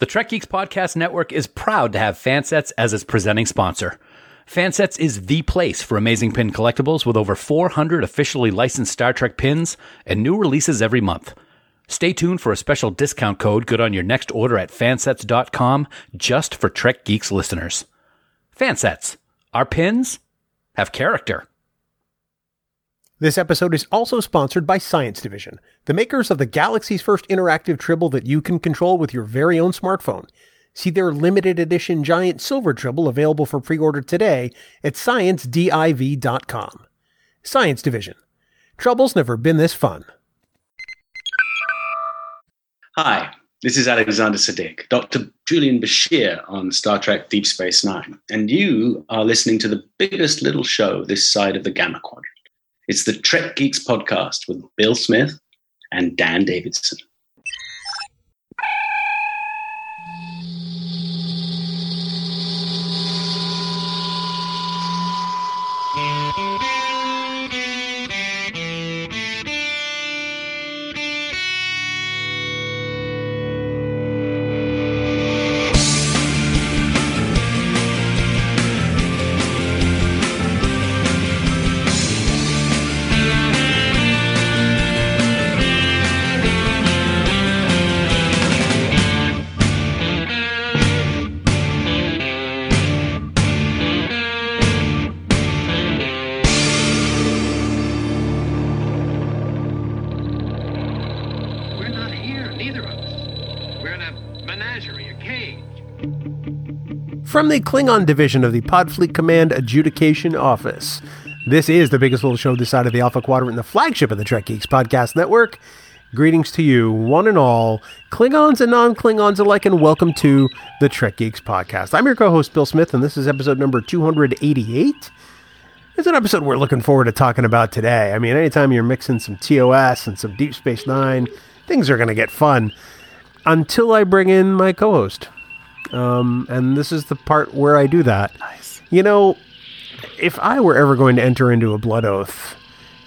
The Trek Geeks Podcast Network is proud to have Fansets as its presenting sponsor. Fansets is the place for amazing pin collectibles with over 400 officially licensed Star Trek pins and new releases every month. Stay tuned for a special discount code good on your next order at fansets.com just for Trek Geeks listeners. Fansets. Our pins have character. This episode is also sponsored by Science Division, the makers of the galaxy's first interactive Tribble that you can control with your very own smartphone. See their limited edition giant silver Tribble available for pre-order today at sciencediv.com. Science Division. Trouble's never been this fun. Hi, this is Alexander Siddig, Dr. Julian Bashir on Star Trek Deep Space Nine, and you are listening to the biggest little show this side of the Gamma Quadrant. It's the Trek Geeks podcast with Bill Smith and Dan Davidson. From the Klingon division of the Podfleet Command Adjudication Office, this is the biggest little show this side of the Alpha Quadrant, the flagship of the Trek Geeks Podcast Network. Greetings to you, one and all, Klingons and non-Klingons alike, and welcome to the Trek Geeks Podcast. I'm your co-host, Bill Smith, and this is episode number 288. It's an episode we're looking forward to talking about today. I mean, anytime you're mixing some TOS and some Deep Space Nine, things are going to get fun until I bring in my co-host. And this is the part where I do that. Nice. You know, if I were ever going to enter into a blood oath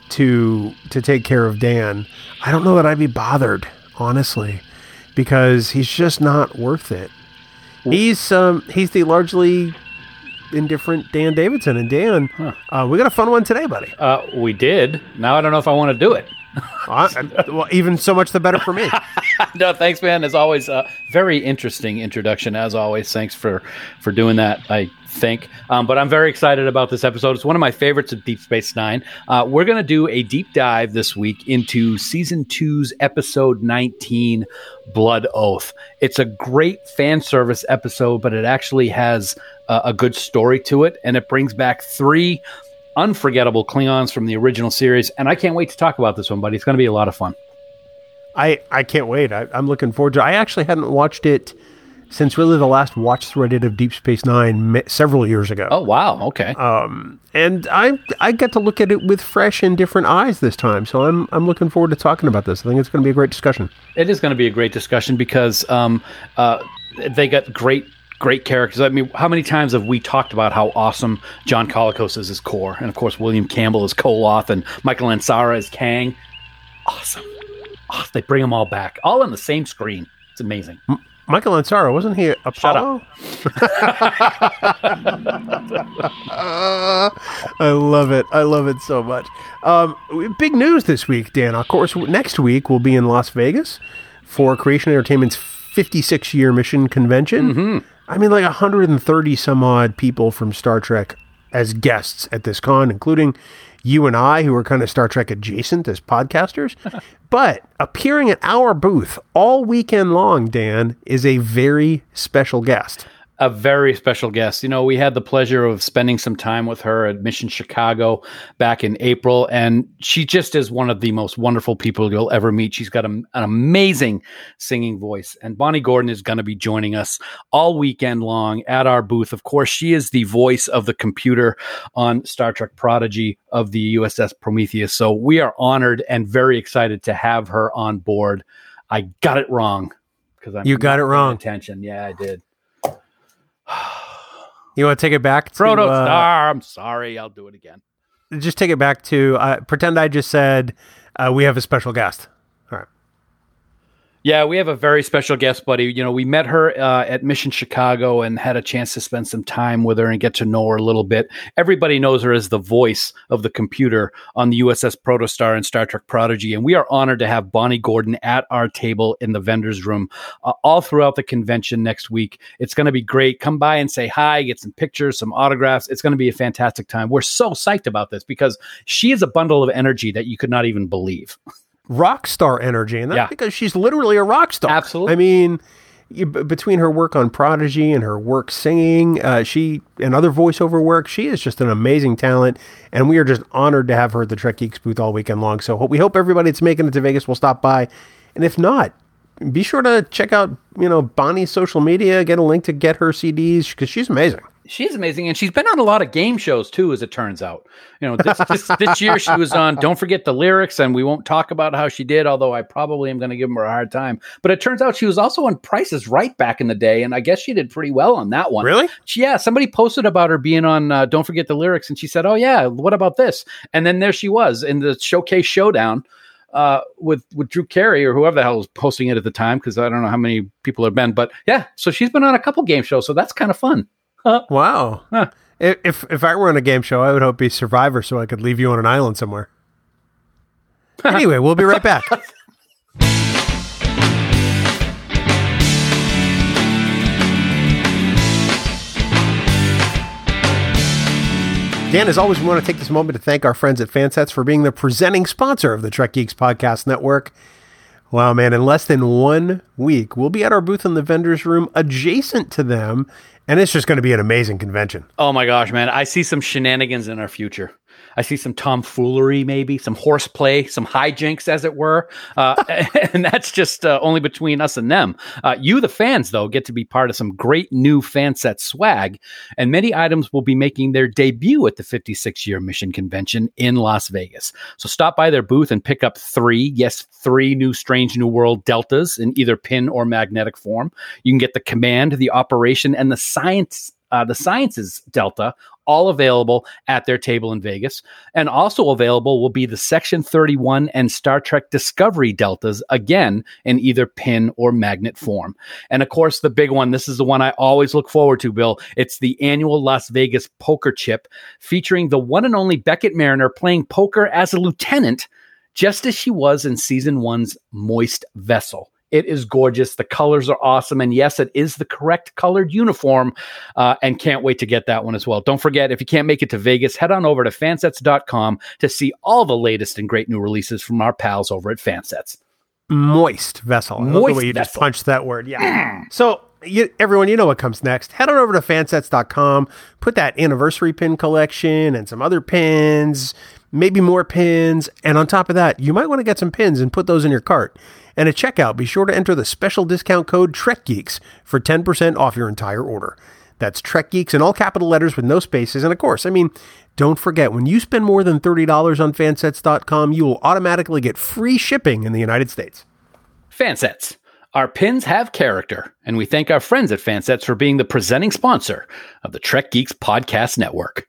to take care of Dan, I don't know that I'd be bothered, honestly, because he's just not worth it. He's the largely indifferent Dan Davidson, and Dan, we got a fun one today, buddy. We did. Now I don't know if I want to do it. Well, even so much the better for me. No, thanks, man. As always, very interesting introduction, as always. Thanks for doing that, I think. But I'm very excited about this episode. It's one of my favorites of Deep Space Nine. We're going to do a deep dive this week into Season 2's Episode 19, Blood Oath. It's a great fan service episode, but it actually has a good story to it, and it brings back three unforgettable Klingons from the original series, and I can't wait to talk about this one, buddy. It's going to be a lot of fun. I can't wait. I'm looking forward to it. I actually hadn't watched it since really the last watch-through I did of Deep Space Nine several years ago. Oh, wow. Okay. And I got to look at it with fresh and different eyes this time, so I'm looking forward to talking about this. I think it's going to be a great discussion. It is going to be a great discussion because they got great characters. I mean, how many times have we talked about how awesome John Colicos is as Kor? And of course, William Campbell is Koloth and Michael Ansara is Kang. Awesome. Oh, they bring them all back, all on the same screen. It's amazing. Michael Ansara, wasn't he Apollo? Shut up. I love it. I love it so much. Big news this week, Dan. Of course, next week we'll be in Las Vegas for Creation Entertainment's 56-year mission convention. Mm-hmm. I mean, like 130 some odd people from Star Trek as guests at this con, including you and I, who are kind of Star Trek adjacent as podcasters. But appearing at our booth all weekend long, Dan, is a very special guest. A very special guest. You know, we had the pleasure of spending some time with her at Mission Chicago back in April, and she just is one of the most wonderful people you'll ever meet. She's got an amazing singing voice, and Bonnie Gordon is going to be joining us all weekend long at our booth. Of course, she is the voice of the computer on Star Trek Prodigy of the USS Prometheus, so we are honored and very excited to have her on board. I got it wrong. You got it wrong. Attention. Yeah, I did. You want to take it back to Protostar? I'm sorry, I'll do it again. Just take it back to pretend I just said we have a special guest. All right. Yeah, we have a very special guest, buddy. You know, we met her at Mission Chicago and had a chance to spend some time with her and get to know her a little bit. Everybody knows her as the voice of the computer on the USS Protostar and Star Trek Prodigy. And we are honored to have Bonnie Gordon at our table in the vendor's room all throughout the convention next week. It's going to be great. Come by and say hi, get some pictures, some autographs. It's going to be a fantastic time. We're so psyched about this because she is a bundle of energy that you could not even believe. Rock star energy, and that's because she's literally a rock star. Absolutely. I mean, between her work on Prodigy and her work singing, she and other voiceover work, she is just an amazing talent, and we are just honored to have her at the Trek Geeks booth all weekend long. So we hope everybody that's making it to Vegas will stop by, and if not, be sure to check out, you know, Bonnie's social media, get a link to get her CDs because she's amazing. She's amazing, and she's been on a lot of game shows too, as it turns out. You know, this year she was on Don't Forget the Lyrics, and we won't talk about how she did, although I probably am going to give her a hard time. But it turns out she was also on Price is Right back in the day, and I guess she did pretty well on that one. Really? Yeah, somebody posted about her being on Don't Forget the Lyrics, and she said, "Oh yeah, what about this?" And then there she was in the Showcase Showdown with Drew Carey or whoever the hell was posting it at the time, because I don't know how many people have been. But yeah, so she's been on a couple game shows, so that's kind of fun. Wow. Huh. If I were on a game show, I would hope be Survivor so I could leave you on an island somewhere. Anyway, we'll be right back. Dan, as always, we want to take this moment to thank our friends at Fansets for being the presenting sponsor of the Trek Geeks Podcast Network. Wow, man, in less than 1 week, we'll be at our booth in the vendor's room adjacent to them. And it's just going to be an amazing convention. Oh, my gosh, man. I see some shenanigans in our future. I see some tomfoolery, maybe, some horseplay, some hijinks, as it were. And that's just only between us and them. You, the fans, though, get to be part of some great new Fanset swag. And many items will be making their debut at the 56-year mission convention in Las Vegas. So stop by their booth and pick up three new Strange New World Deltas in either pin or magnetic form. You can get the Command, the Operation, and the Sciences Delta, all available at their table in Vegas. And also available will be the Section 31 and Star Trek Discovery Deltas, again, in either pin or magnet form. And of course, the big one, this is the one I always look forward to, Bill. It's the annual Las Vegas poker chip featuring the one and only Beckett Mariner playing poker as a lieutenant, just as she was in Season 1's Moist Vessel. It is gorgeous. The colors are awesome. And yes, it is the correct colored uniform. And can't wait to get that one as well. Don't forget, if you can't make it to Vegas, head on over to fansets.com to see all the latest and great new releases from our pals over at Fansets. Moist Vessel. I love the way you just punched that word. Yeah. So everyone, you know what comes next. Head on over to fansets.com, put that anniversary pin collection and some other pins, maybe more pins. And on top of that, you might want to get some pins and put those in your cart. And at checkout, be sure to enter the special discount code TrekGeeks for 10% off your entire order. That's TrekGeeks in all capital letters with no spaces. And of course, I mean, don't forget, when you spend more than $30 on Fansets.com, you will automatically get free shipping in the United States. Fansets. Our pins have character. And we thank our friends at Fansets for being the presenting sponsor of the Trek Geeks Podcast Network.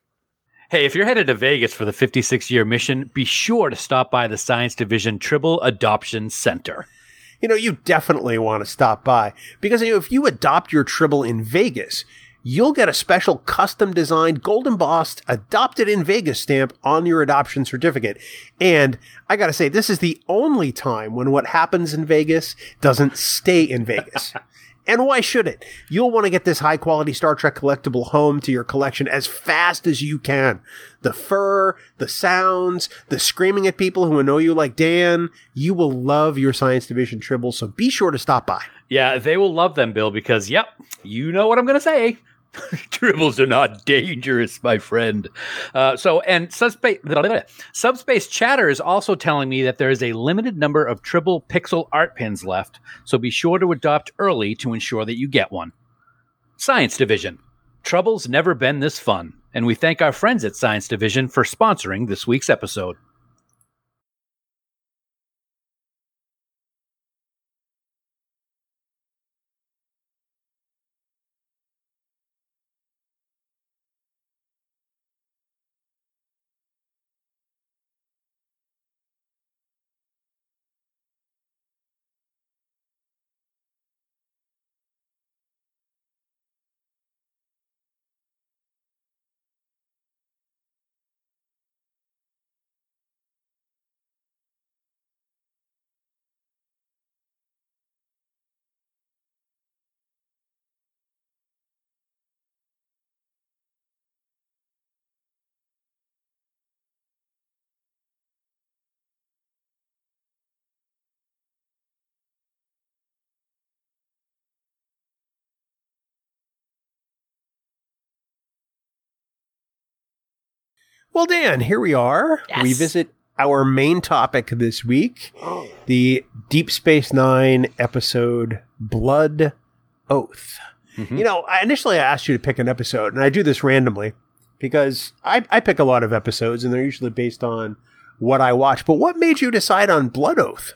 Hey, if you're headed to Vegas for the 56-year mission, be sure to stop by the Science Division Tribal Adoption Center. You know, you definitely want to stop by because if you adopt your Tribal in Vegas, you'll get a special custom-designed, gold-embossed, adopted-in-Vegas stamp on your adoption certificate. And I got to say, this is the only time when what happens in Vegas doesn't stay in Vegas. And why should it? You'll want to get this high-quality Star Trek collectible home to your collection as fast as you can. The fur, the sounds, the screaming at people who annoy you like Dan. You will love your Science Division Tribbles, so be sure to stop by. Yeah, they will love them, Bill, because, yep, you know what I'm going to say. Tribbles are not dangerous, my friend. Subspace Chatter is also telling me that there is a limited number of Tribble pixel art pins left, so be sure to adopt early to ensure that you get one. Science Division. Trouble's never been this fun, and we thank our friends at Science Division for sponsoring this week's episode. Well, Dan, here we are. Yes. We visit our main topic this week, the Deep Space Nine episode Blood Oath. Mm-hmm. You know, initially I asked you to pick an episode, and I do this randomly because I pick a lot of episodes, and they're usually based on what I watch. But what made you decide on Blood Oath?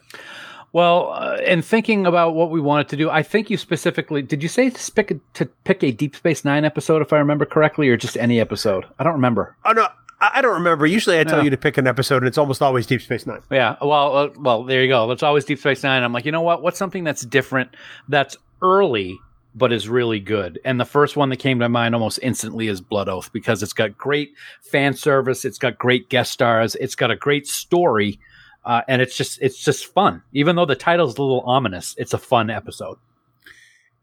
Well, in thinking about what we wanted to do, I think you specifically, did you say to pick a Deep Space Nine episode, if I remember correctly, or just any episode? I don't remember. Oh, no. I don't remember. Usually I tell you to pick an episode, and it's almost always Deep Space Nine. Yeah. Well, there you go. It's always Deep Space Nine. I'm like, you know what? What's something that's different, that's early, but is really good? And the first one that came to mind almost instantly is Blood Oath, because it's got great fan service. It's got great guest stars. It's got a great story. And it's just fun. Even though the title's a little ominous, it's a fun episode.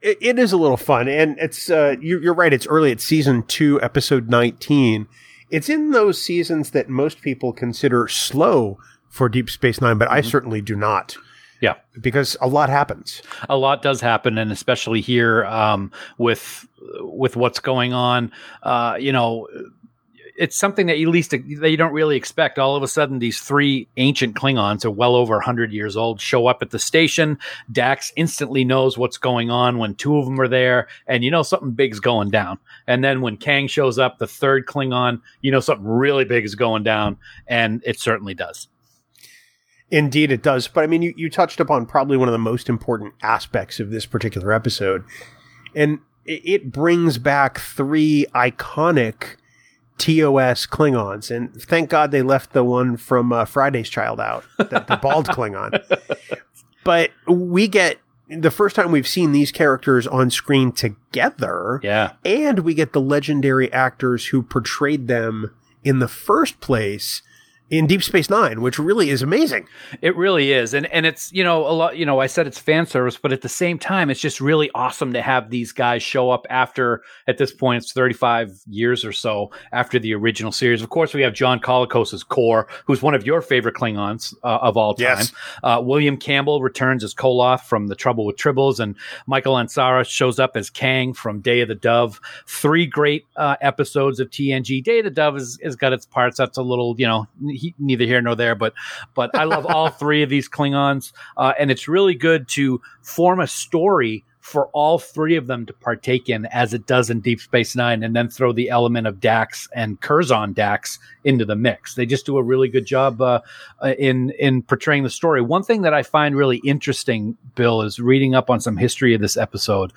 It is a little fun. And it's you're right. It's early. It's season 2, episode 19. It's in those seasons that most people consider slow for Deep Space Nine, but I certainly do not. Yeah. Because a lot happens. A lot does happen, and especially here with what's going on, it's something that that you don't really expect. All of a sudden, these 3 ancient Klingons are well over 100 years old, show up at the station. Dax instantly knows what's going on when 2 of them are there, and you know something big's going down. And then when Kang shows up, the 3rd Klingon, you know something really big is going down, and it certainly does. Indeed, it does. But I mean, you touched upon probably one of the most important aspects of this particular episode, and it brings back 3 iconic TOS Klingons, and thank God they left the one from Friday's Child out, the bald Klingon. But we get the first time we've seen these characters on screen together, and we get the legendary actors who portrayed them in the first place in Deep Space Nine, which really is amazing. It really is. And it's, a lot, I said it's fan service, but at the same time, it's just really awesome to have these guys show up after, at this point, it's 35 years or so after the original series. Of course, we have John Colicos as Kor, who's one of your favorite Klingons of all time. Yes. William Campbell returns as Koloth from The Trouble with Tribbles, and Michael Ansara shows up as Kang from Day of the Dove. 3 great episodes of TNG. Day of the Dove has got its parts. That's a little, neither here nor there, but I love all 3 of these Klingons, and it's really good to form a story for all 3 of them to partake in, as it does in Deep Space Nine, and then throw the element of Dax and Curzon Dax into the mix. They just do a really good job in portraying the story. One thing that I find really interesting, Bill, is reading up on some history of this episode.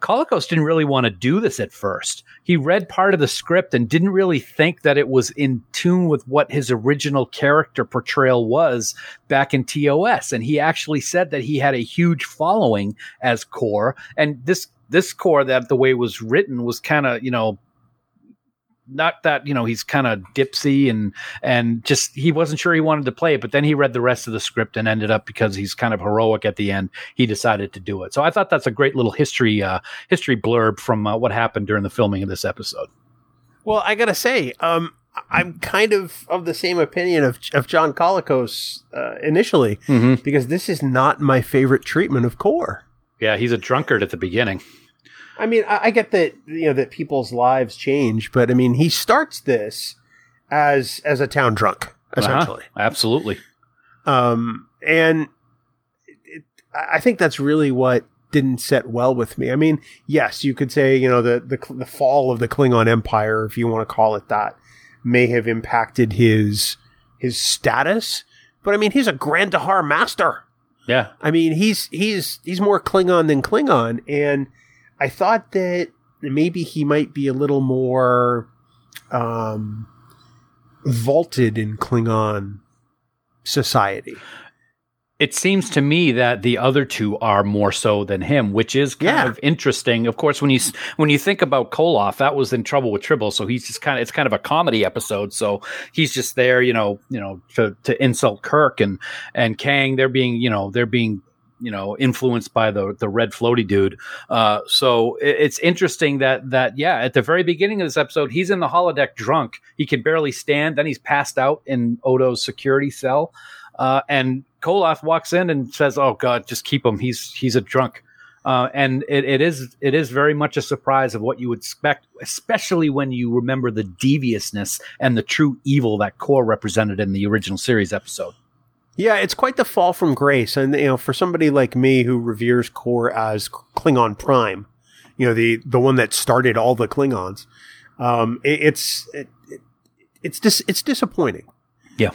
Colicos didn't really want to do this at first. He read part of the script and didn't really think that it was in tune with what his original character portrayal was back in TOS. And he actually said that he had a huge following as Kor. And this Kor, that the way it was written, was kind of, not that, he's kind of dipsy and just he wasn't sure he wanted to play it. But then he read the rest of the script and ended up, because he's kind of heroic at the end, he decided to do it. So I thought that's a great little history blurb from what happened during the filming of this episode. Well, I got to say, I'm kind of the same opinion of John Colicos initially, because this is not my favorite treatment of Kor. Yeah, he's a drunkard at the beginning. I mean, I get that, that people's lives change, but I mean, he starts this as a town drunk, essentially. Absolutely. And I think that's really what didn't set well with me. I mean, yes, you could say, the fall of the Klingon Empire, if you want to call it that, may have impacted his status, but I mean, he's a Grand Dahar master. Yeah. I mean, he's more Klingon than Klingon, and I thought that maybe he might be a little more vaulted in Klingon society. It seems to me that the other 2 are more so than him, which is kind of interesting. Of course, when you think about Koloth, that was in Trouble with Tribbles, so he's just kind of, it's kind of a comedy episode. So he's just there, to insult Kirk and Kang. They're being influenced by the red floaty dude. So it's interesting that at the very beginning of this episode, he's in the holodeck drunk. He can barely stand. Then he's passed out in Odo's security cell. And Koloth walks in and says, "Oh God, just keep him. He's a drunk." And it is very much a surprise of what you would expect, especially when you remember the deviousness and the true evil that Kor represented in the original series episode. Yeah, it's quite the fall from grace. And, you know, for somebody like me who reveres Kor as Klingon Prime, you know, the one that started all the Klingons, it's disappointing. Yeah.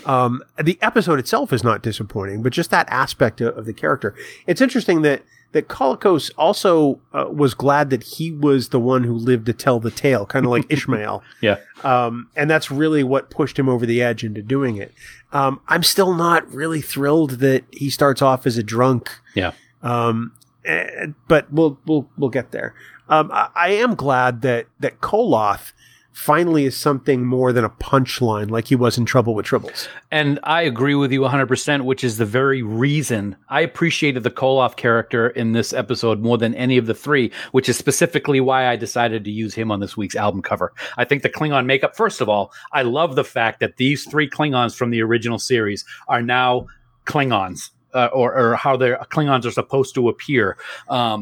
The episode itself is not disappointing, but just that aspect of the character. It's interesting that Colicos also was glad that he was the one who lived to tell the tale, kind of like Ishmael. Yeah. And that's really what pushed him over the edge into doing it. I'm still not really thrilled that he starts off as a drunk. Yeah. But we'll get there. I am glad that Koloth finally is something more than a punchline, like he was in Trouble with Tribbles. And I agree with you 100%, which is the very reason I appreciated the Koloth character in this episode more than any of the three, which is specifically why I decided to use him on this week's album cover. I think the Klingon makeup, first of all, I love the fact that these three Klingons from the original series are now Klingons. Or how their Klingons are supposed to appear. I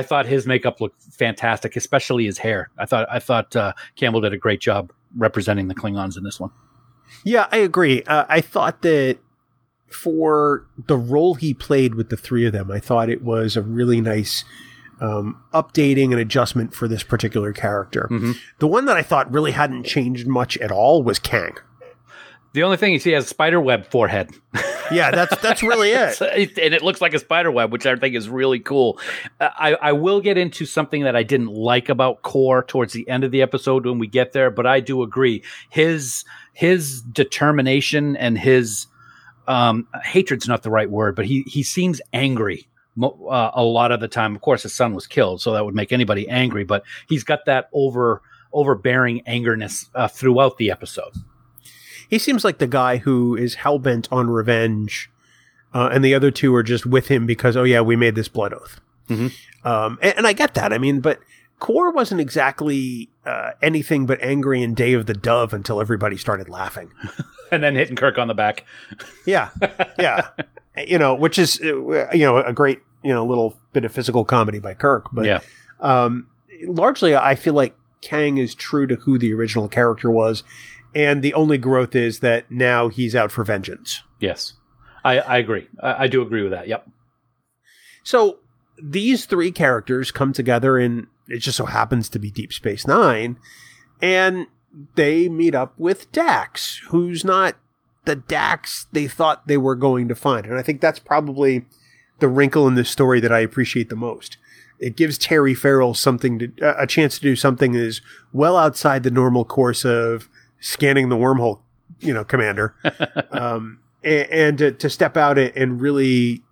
thought his makeup looked fantastic, especially his hair. I thought Campbell did a great job representing the Klingons in this one. Yeah, I agree. I thought that for the role he played with the three of them, I thought it was a really nice updating and adjustment for this particular character. Mm-hmm. The one that I thought really hadn't changed much at all was Kang. The only thing is he has a spiderweb forehead. Yeah, that's really it. And it looks like a spiderweb, which I think is really cool. I will get into something that I didn't like about Kor towards the end of the episode when we get there, but I do agree. His determination and his hatred's not the right word, but he seems angry a lot of the time. Of course, his son was killed, so that would make anybody angry, but he's got that overbearing angerness throughout the episode. He seems like the guy who is hellbent on revenge, and the other two are just with him because, oh yeah, we made this blood oath. Mm-hmm. And I get that. I mean, but Kor wasn't exactly anything but angry in Day of the Dove until everybody started laughing. And then hitting Kirk on the back. Yeah. Yeah. You know, which is, a great, little bit of physical comedy by Kirk. But yeah. Largely, I feel like Kang is true to who the original character was. And the only growth is that now he's out for vengeance. Yes, I agree. I do agree with that. Yep. So these three characters come together and it just so happens to be Deep Space Nine. And they meet up with Dax, who's not the Dax they thought they were going to find. And I think that's probably the wrinkle in this story that I appreciate the most. It gives Terry Farrell a chance to do something that is well outside the normal course of scanning the wormhole, commander, and to step out and really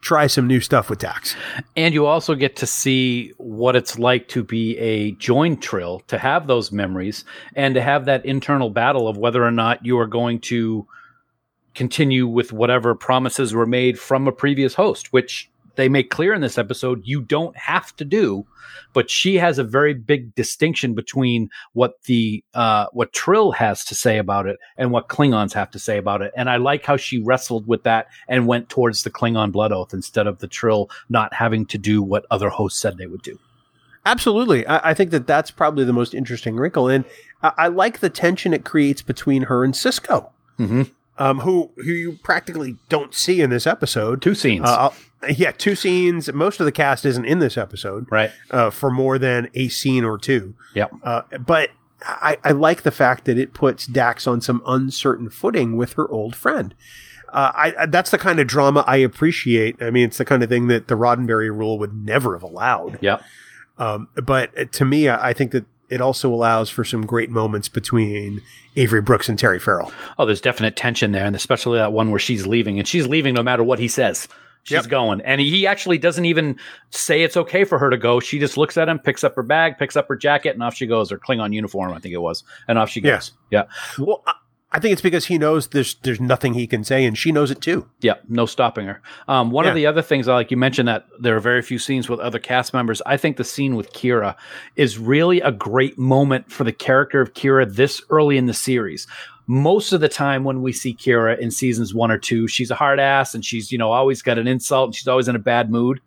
try some new stuff with Dax. And you also get to see what it's like to be a joined Trill, to have those memories and to have that internal battle of whether or not you are going to continue with whatever promises were made from a previous host, which they make clear in this episode you don't have to do, but she has a very big distinction between what Trill has to say about it and what Klingons have to say about it. And I like how she wrestled with that and went towards the Klingon blood oath instead of the Trill not having to do what other hosts said they would do. Absolutely. I think that's probably the most interesting wrinkle. And I like the tension it creates between her and Sisko. Mm-hmm. Who you practically don't see in this episode. Two scenes. Two scenes. Most of the cast isn't in this episode. Right. For more than a scene or two. Yep. But I like the fact that it puts Dax on some uncertain footing with her old friend. That's the kind of drama I appreciate. I mean, it's the kind of thing that the Roddenberry rule would never have allowed. Yep. But to me, I think that it also allows for some great moments between Avery Brooks and Terry Farrell. Oh, there's definite tension there, and especially that one where she's leaving, and she's leaving no matter what he says. She's going, and he actually doesn't even say it's okay for her to go. She just looks at him, picks up her bag, picks up her jacket, and off she goes, or Klingon uniform, I think it was, and off she goes. Yeah. Well, I think it's because he knows there's nothing he can say, and she knows it too. Yeah, no stopping her. One of the other things, like you mentioned, that there are very few scenes with other cast members. I think the scene with Kira is really a great moment for the character of Kira this early in the series. Most of the time when we see Kira in seasons 1 or 2, she's a hard ass and she's, always got an insult and she's always in a bad mood.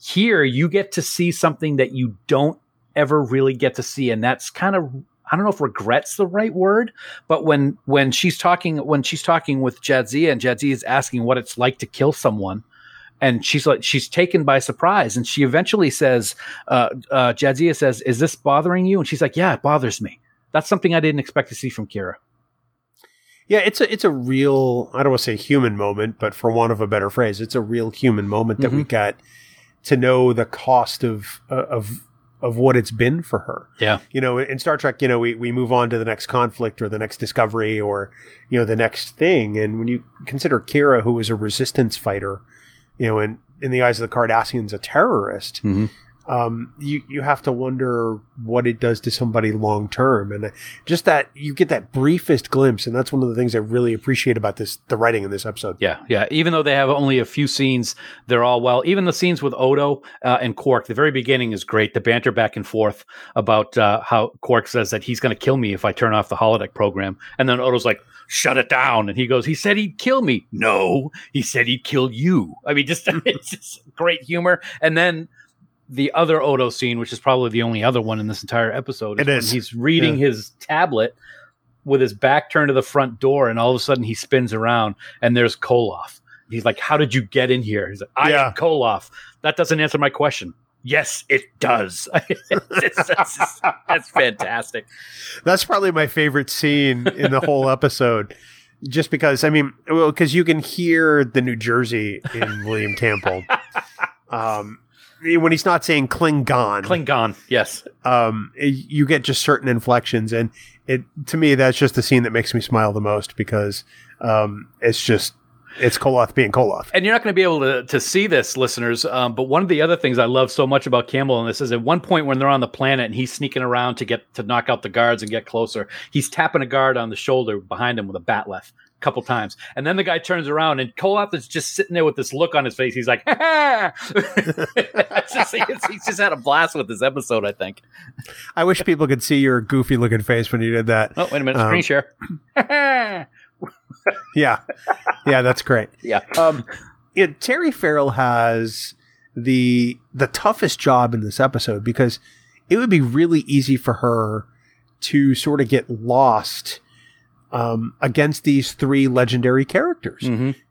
Here, you get to see something that you don't ever really get to see. And that's kind of, I don't know if regret's the right word, but when she's talking with Jadzia, and Jadzia is asking what it's like to kill someone, and she's like, she's taken by surprise. And she eventually says, Jadzia says, "Is this bothering you?" And she's like, "Yeah, it bothers me." That's something I didn't expect to see from Kira. Yeah, it's a real, I don't want to say human moment, but for want of a better phrase, it's a real human moment that we got to know the cost of what it's been for her. Yeah. You know, in Star Trek, you know, we move on to the next conflict or the next discovery or, you know, the next thing. And when you consider Kira, who was a resistance fighter, you know, and in the eyes of the Cardassians, a terrorist, you have to wonder what it does to somebody long term. And just that you get that briefest glimpse. And that's one of the things I really appreciate about the writing in this episode. Yeah. Yeah. Even though they have only a few scenes, they're all well, even the scenes with Odo and Quark, the very beginning is great. The banter back and forth about how Quark says that he's going to kill me if I turn off the holodeck program. And then Odo's like, "Shut it down." And he goes, "He said he'd kill me." "No, he said he'd kill you." I mean, just, it's just great humor. And then the other Odo scene, which is probably the only other one in this entire episode, is when he's reading his tablet with his back turned to the front door, and all of a sudden he spins around and there's Koloth. He's like, "How did you get in here?" He's like, "I am Koloth." "That doesn't answer my question." "Yes, it does." That's fantastic. That's probably my favorite scene in the whole episode. Just because, I mean, well, because you can hear the New Jersey in William Campbell. When he's not saying Klingon, yes. You get just certain inflections. And to me, that's just the scene that makes me smile the most because it's just, it's Koloth being Koloth. And you're not going to be able to see this, listeners, but one of the other things I love so much about Campbell in this is at one point when they're on the planet and he's sneaking around to knock out the guards and get closer, he's tapping a guard on the shoulder behind him with a Bat'leth a couple times. And then the guy turns around and Koloth is just sitting there with this look on his face. He's like, "Ha ha!" He's just had a blast with this episode, I think. I wish people could see your goofy looking face when you did that. Oh, wait a minute. Screen share. Yeah. Yeah, that's great. Yeah. Terry Farrell has the toughest job in this episode because it would be really easy for her to sort of get lost against these three legendary characters.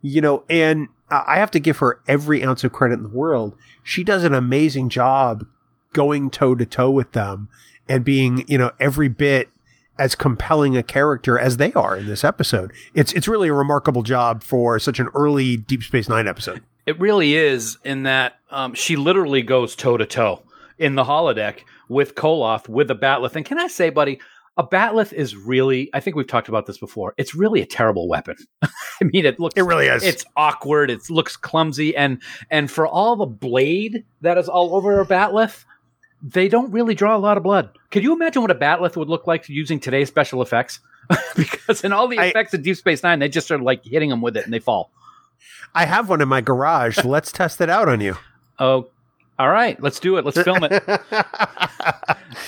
You know, and I have to give her every ounce of credit in the world. She does an amazing job going toe to toe with them and being, you know, every bit as compelling a character as they are in this episode. It's really a remarkable job for such an early Deep Space Nine episode. It really is, in that she literally goes toe to toe in the holodeck with Koloth, with a Bat'leth. And can I say, buddy, a Bat'leth is really, I think we've talked about this before, it's really a terrible weapon. I mean, it really is. It's awkward. It looks clumsy. And for all the blade that is all over a Bat'leth, they don't really draw a lot of blood. Could you imagine what a Bat'leth would look like using today's special effects? Because in all the effects of Deep Space Nine, they just are like hitting them with it and they fall. I have one in my garage. Let's test it out on you. Oh, all right. Let's do it. Let's film it.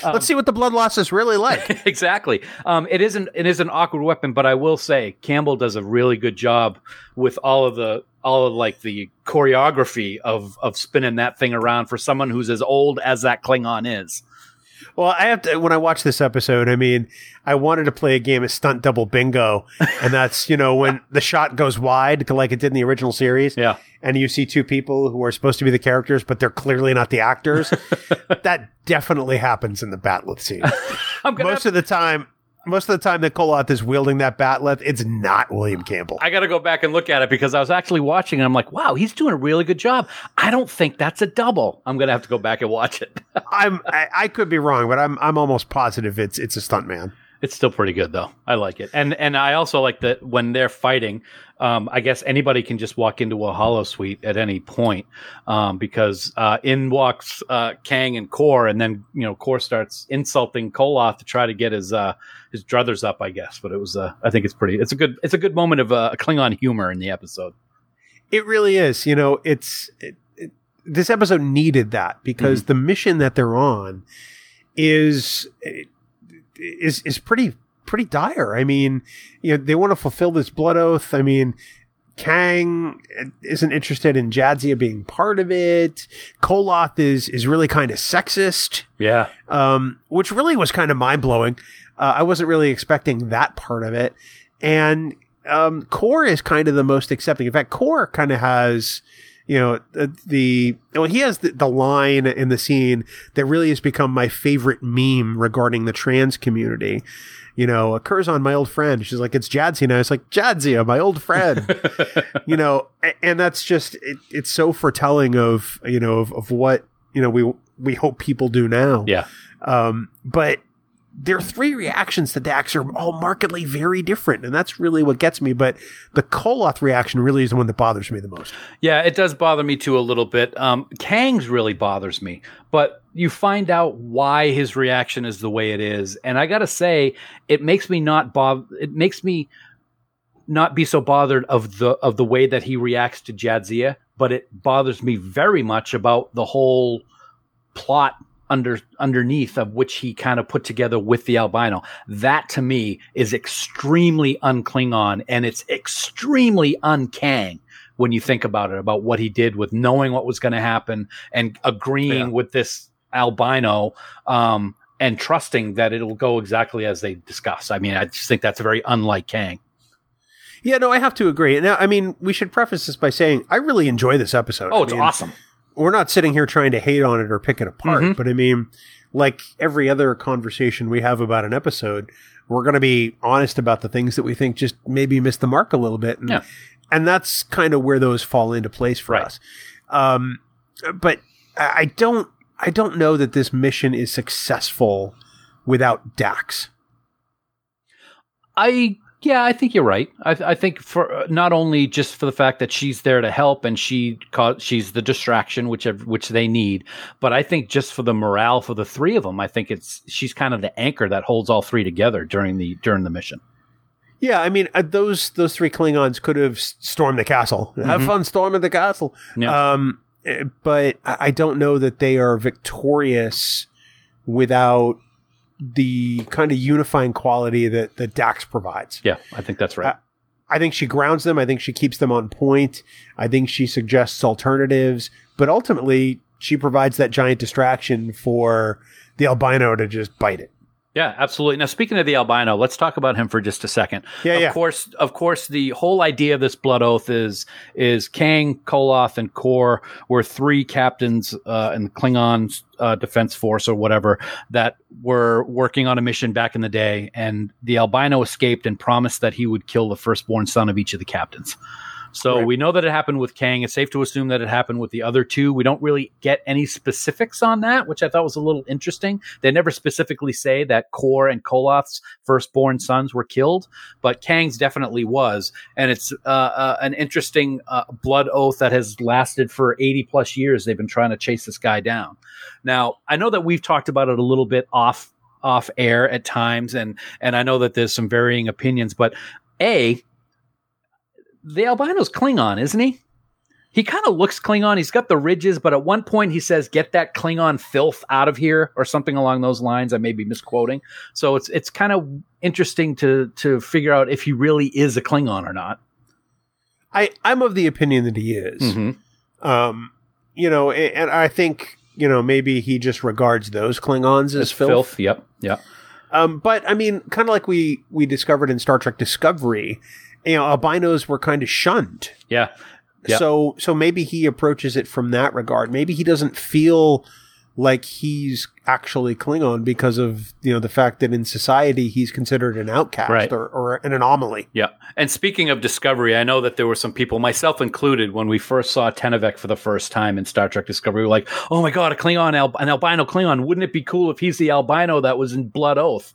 Let's see what the blood loss is really like. Exactly. It is an awkward weapon, but I will say Campbell does a really good job with all of the choreography of spinning that thing around for someone who's as old as that Klingon is. Well, I have to, when I watched this episode, I mean, I wanted to play a game of stunt double bingo. And that's, you know, when the shot goes wide, like it did in the original series. Yeah. And you see two people who are supposed to be the characters, but they're clearly not the actors. That definitely happens in the Bat'leth scene. Most of the time that Koloth is wielding that Bat'leth, it's not William Campbell. I got to go back and look at it because I was actually watching and I'm like, wow, he's doing a really good job. I don't think that's a double. I'm going to have to go back and watch it. I could be wrong, but I'm almost positive it's a stunt man. It's still pretty good though. I like it. And I also like that when they're fighting, I guess anybody can just walk into a holosuite at any point, because in walks Kang and Kor, and then, you know, Kor starts insulting Koloth to try to get his druthers up, I guess. But it was I think it's a good moment of Klingon humor in the episode. It really is. You know, this episode needed that because the mission that they're on is pretty dire. I mean, you know, they want to fulfill this blood oath. I mean, Kang isn't interested in Jadzia being part of it. Koloth is really kind of sexist. Yeah. Which really was kind of mind-blowing. I wasn't really expecting that part of it. And Kor is kind of the most accepting. In fact, Kor kind of has, you know, he has the line in the scene that really has become my favorite meme regarding the trans community. You know, Curzon, my old friend. She's like, it's Jadzia. And I was like, Jadzia, my old friend. You know, and that's just, it's so foretelling of, you know, of what, you know, we hope people do now. Yeah. But their three reactions to Dax are all markedly very different. And that's really what gets me. But the Koloth reaction really is the one that bothers me the most. Yeah, it does bother me too a little bit. Kang's really bothers me. But you find out why his reaction is the way it is. And I got to say, it makes me not be so bothered of the way that he reacts to Jadzia. But it bothers me very much about the whole plot underneath of which he kind of put together with the albino. That to me is extremely un-Klingon, and it's extremely un-Kang when you think about it, about what he did with knowing what was going to happen and agreeing with this albino and trusting that it'll go exactly as they discuss. I mean, I just think that's very unlike Kang. Yeah, no, I have to agree. Now, I mean, we should preface this by saying I really enjoy this episode. Oh, it's awesome. We're not sitting here trying to hate on it or pick it apart, but I mean, like every other conversation we have about an episode, we're going to be honest about the things that we think just maybe missed the mark a little bit. And, and that's kind of where those fall into place for us. But I don't know that this mission is successful without Dax. Yeah, I think you're right. I think for not only just for the fact that she's there to help and she's the distraction which they need, but I think just for the morale for the three of them, I think she's kind of the anchor that holds all three together during the mission. Yeah, I mean, those three Klingons could have stormed the castle. Mm-hmm. Have fun storming the castle. Yeah. But I don't know that they are victorious without the kind of unifying quality that Dax provides. Yeah, I think that's right. I think she grounds them. I think she keeps them on point. I think she suggests alternatives. But ultimately, she provides that giant distraction for the albino to just bite it. Yeah, absolutely. Now, speaking of the albino, let's talk about him for just a second. Yeah, Of course, the whole idea of this Blood Oath is Kang, Koloth, and Kor were three captains in the Klingon Defense Force or whatever that were working on a mission back in the day, and the albino escaped and promised that he would kill the firstborn son of each of the captains. So we know that it happened with Kang. It's safe to assume that it happened with the other two. We don't really get any specifics on that, which I thought was a little interesting. They never specifically say that Kor and Koloth's firstborn sons were killed, but Kang's definitely was. And it's an interesting blood oath that has lasted for 80 plus years. They've been trying to chase this guy down. Now, I know that we've talked about it a little bit off air at times, and I know that there's some varying opinions, but the albino's Klingon, isn't he? He kind of looks Klingon. He's got the ridges, but at one point he says, "Get that Klingon filth out of here," or something along those lines. I may be misquoting. So it's kind of interesting to figure out if he really is a Klingon or not. I'm of the opinion that he is. Mm-hmm. You know, and I think, you know, maybe he just regards those Klingons as filth. Yep. Yeah. But I mean, kind of like we discovered in Star Trek Discovery, you know, albinos were kind of shunned. Yeah. Yep. So maybe he approaches it from that regard. Maybe he doesn't feel like he's actually Klingon because of, you know, the fact that in society he's considered an outcast or an anomaly. Yeah. And speaking of Discovery, I know that there were some people, myself included, when we first saw Tenevec for the first time in Star Trek Discovery, we were like, oh my God, a Klingon, an albino Klingon. Wouldn't it be cool if he's the albino that was in Blood Oath?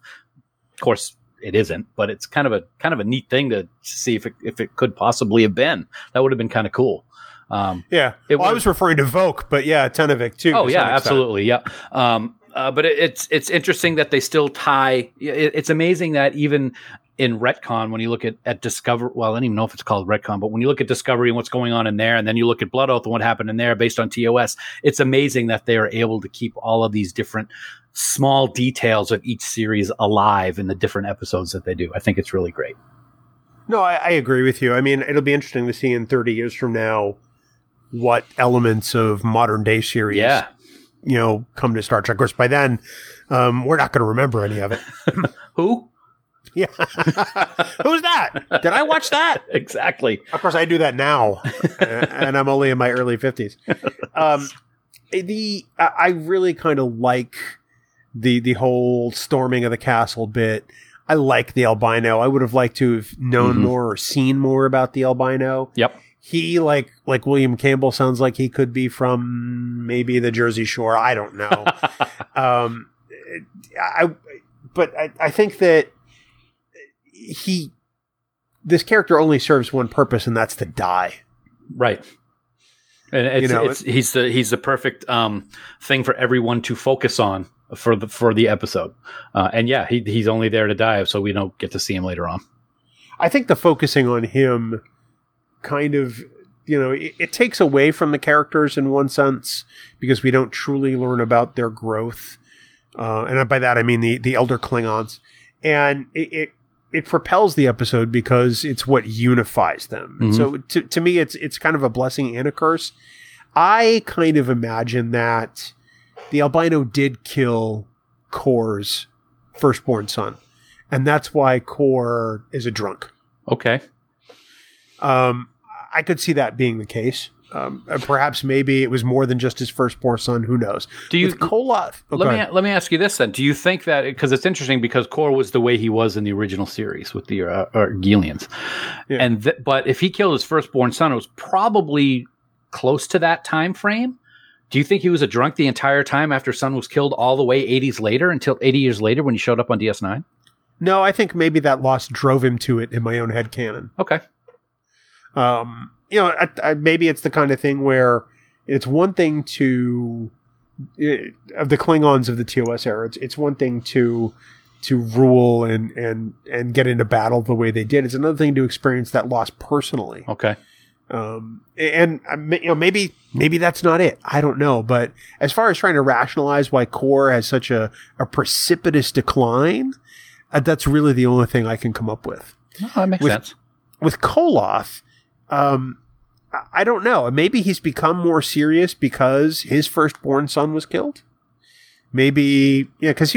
Of course, it isn't, but it's kind of a neat thing to see if it could possibly have been. That would have been kind of cool. I was referring to Voke, but yeah, Tenevec too. Oh yeah, absolutely, yeah. But it's interesting that they still tie. It's amazing that even in retcon, when you look at Discovery, well, I don't even know if it's called retcon, but when you look at Discovery and what's going on in there, and then you look at Blood Oath and what happened in there based on TOS, it's amazing that they are able to keep all of these different small details of each series alive in the different episodes that they do. I think it's really great. No, I agree with you. I mean, it'll be interesting to see in 30 years from now what elements of modern day series, come to Star Trek. Of course, by then, we're not going to remember any of it. Who? Yeah. Who's that? Did I watch that? Exactly. Of course, I do that now, and I'm only in my early 50s. I really kind of like the whole storming of the castle bit. I like the albino. I would have liked to have known more or seen more about the albino. Yep. He, like William Campbell, sounds like he could be from maybe the Jersey Shore. I don't know. But I think that this character only serves one purpose, and that's to die. Right. And he's the perfect thing for everyone to focus on for the episode. He's only there to die, so we don't get to see him later on. I think the focusing on him kind of, it takes away from the characters in one sense, because we don't truly learn about their growth. And by that, I mean the Elder Klingons. And it propels the episode because it's what unifies them. Mm-hmm. So to me, it's kind of a blessing and a curse. I kind of imagine that the albino did kill Kor's firstborn son, and that's why Kor is a drunk. Okay. I could see that being the case. Perhaps maybe it was more than just his firstborn son. Who knows? Do you Koloth? Oh, let me ask you this then. Do you think that, because it's interesting, because Kor was the way he was in the original series with the Argelians, but if he killed his firstborn son, it was probably close to that time frame. Do you think he was a drunk the entire time after son was killed, all the way 80 years later when he showed up on DS9? No, I think maybe that loss drove him to it in my own head canon. Okay. Maybe it's the kind of thing where it's one thing of the Klingons of the TOS era. It's one thing to rule and get into battle the way they did. It's another thing to experience that loss personally. Okay. Maybe that's not it. I don't know. But as far as trying to rationalize why Kor has such a precipitous decline, that's really the only thing I can come up with. Oh, that makes sense. With Koloth, I don't know. Maybe he's become more serious because his firstborn son was killed. Maybe, because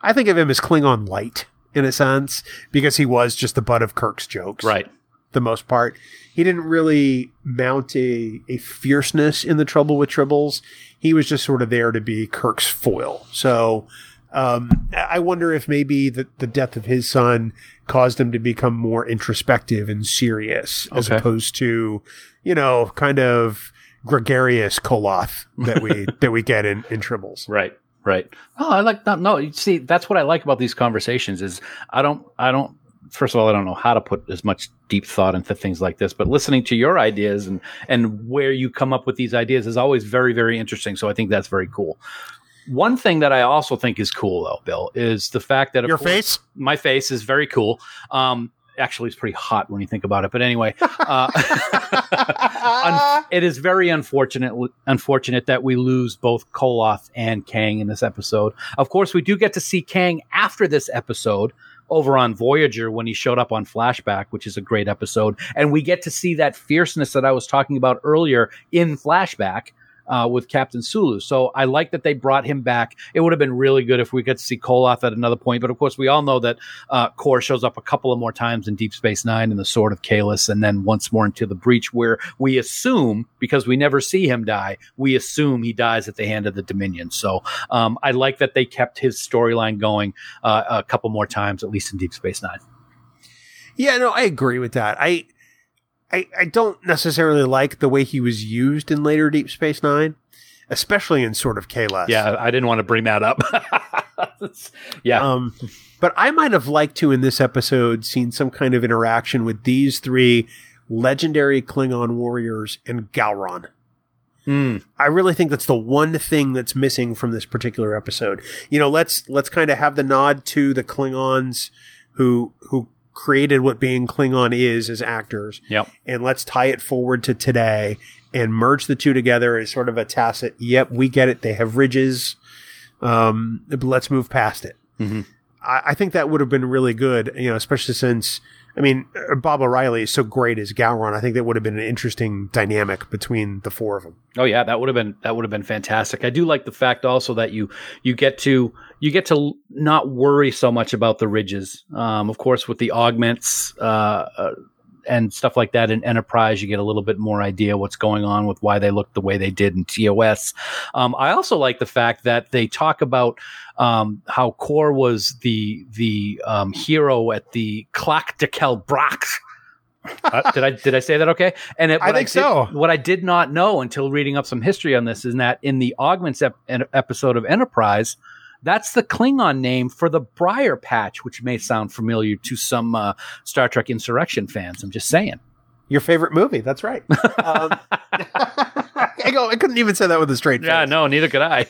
I think of him as Klingon light in a sense, because he was just the butt of Kirk's jokes. Right. The most part. He didn't really mount a fierceness in the Trouble with Tribbles. He was just sort of there to be Kirk's foil. So I wonder if maybe the death of his son caused him to become more introspective and serious, as opposed to, kind of gregarious Koloth that we get in Tribbles. Right. Right. Oh, I like that. No, you see, that's what I like about these conversations is I don't. First of all, I don't know how to put as much deep thought into things like this, but listening to your ideas and where you come up with these ideas is always very, very interesting. So I think that's very cool. One thing that I also think is cool, though, Bill, is the fact that my face is very cool. Actually, it's pretty hot when you think about it. But anyway, it is very unfortunate that we lose both Koloth and Kang in this episode. Of course, we do get to see Kang after this episode over on Voyager when he showed up on Flashback, which is a great episode. And we get to see that fierceness that I was talking about earlier in Flashback with Captain Sulu. So I like that they brought him back. It would have been really good if we got to see Koloth at another point. But of course, we all know that Kor shows up a couple of more times in Deep Space Nine and the Sword of Kahless, and then once more into the Breach, where we assume, because we never see him die, we assume he dies at the hand of the Dominion. So I like that they kept his storyline going a couple more times, at least in Deep Space Nine. Yeah, no, I agree with that. I don't necessarily like the way he was used in later Deep Space Nine, especially in Sword of Kahless. Yeah, I didn't want to bring that up. Yeah. But I might have liked to, in this episode, seen some kind of interaction with these three legendary Klingon warriors and Gowron. I really think that's the one thing that's missing from this particular episode. Let's kind of have the nod to the Klingons who created what being Klingon is as actors. Yep. And let's tie it forward to today and merge the two together as sort of a tacit, yep, we get it. They have ridges. Let's move past it. Mm-hmm. I think that would have been really good, you know, especially since, I mean, Bob O'Reilly is so great as Gowron. I think that would have been an interesting dynamic between the four of them. Oh yeah, that would have been fantastic. I do like the fact also that you get to not worry so much about the ridges. Of course, with the augments and stuff like that in Enterprise, you get a little bit more idea what's going on with why they look the way they did in TOS. I also like the fact that they talk about how Kor was the hero at the Claque de Kelbrax. Did I say that okay? And it, I think so. What I did not know until reading up some history on this is that in the Augments episode of Enterprise, that's the Klingon name for the briar patch, which may sound familiar to some Star Trek Insurrection fans. I'm just saying. Your favorite movie. That's right. I couldn't even say that with a straight face. Yeah, no, neither could I.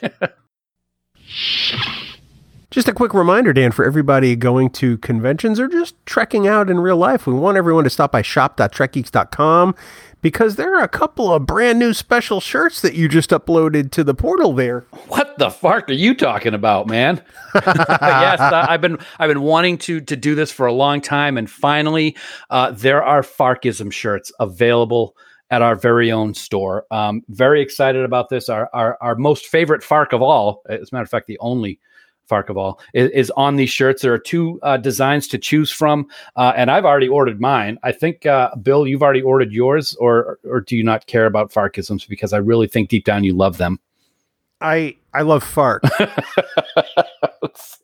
Just a quick reminder, Dan, for everybody going to conventions or just trekking out in real life. We want everyone to stop by shop.trekgeeks.com because there are a couple of brand new special shirts that you just uploaded to the portal there. What the fuck are you talking about, man? Yes, I've been wanting to do this for a long time, and finally, there are Farkism shirts available at our very own store. Very excited about this. Our most favorite Fark of all, as a matter of fact, the only Fark of all, is on these shirts. There are two designs to choose from, and I've already ordered mine. I think, Bill, you've already ordered yours, or do you not care about Farkisms? Because I really think deep down you love them. I love Fark.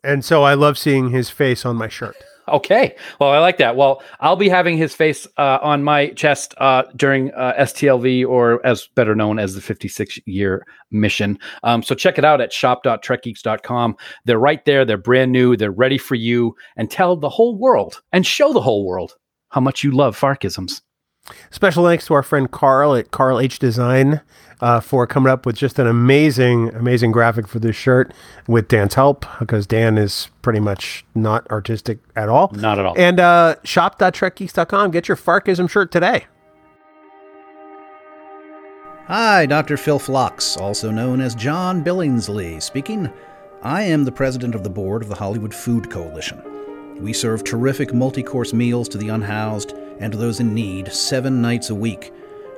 And so I love seeing his face on my shirt. Okay. Well, I like that. Well, I'll be having his face on my chest during STLV, or as better known as the 56-year mission. So check it out at shop.trekgeeks.com. They're right there. They're brand new. They're ready for you. And tell the whole world and show the whole world how much you love Farkisms. Special thanks to our friend Carl at Carl H. Design for coming up with just an amazing, amazing graphic for this shirt with Dan's help, because Dan is pretty much not artistic at all. Not at all. And shop.trekgeeks.com. Get your Farkism shirt today. Hi, Dr. Phil Phlox, also known as John Billingsley, speaking. I am the president of the board of the Hollywood Food Coalition. We serve terrific multi-course meals to the unhoused and to those in need 7 nights a week.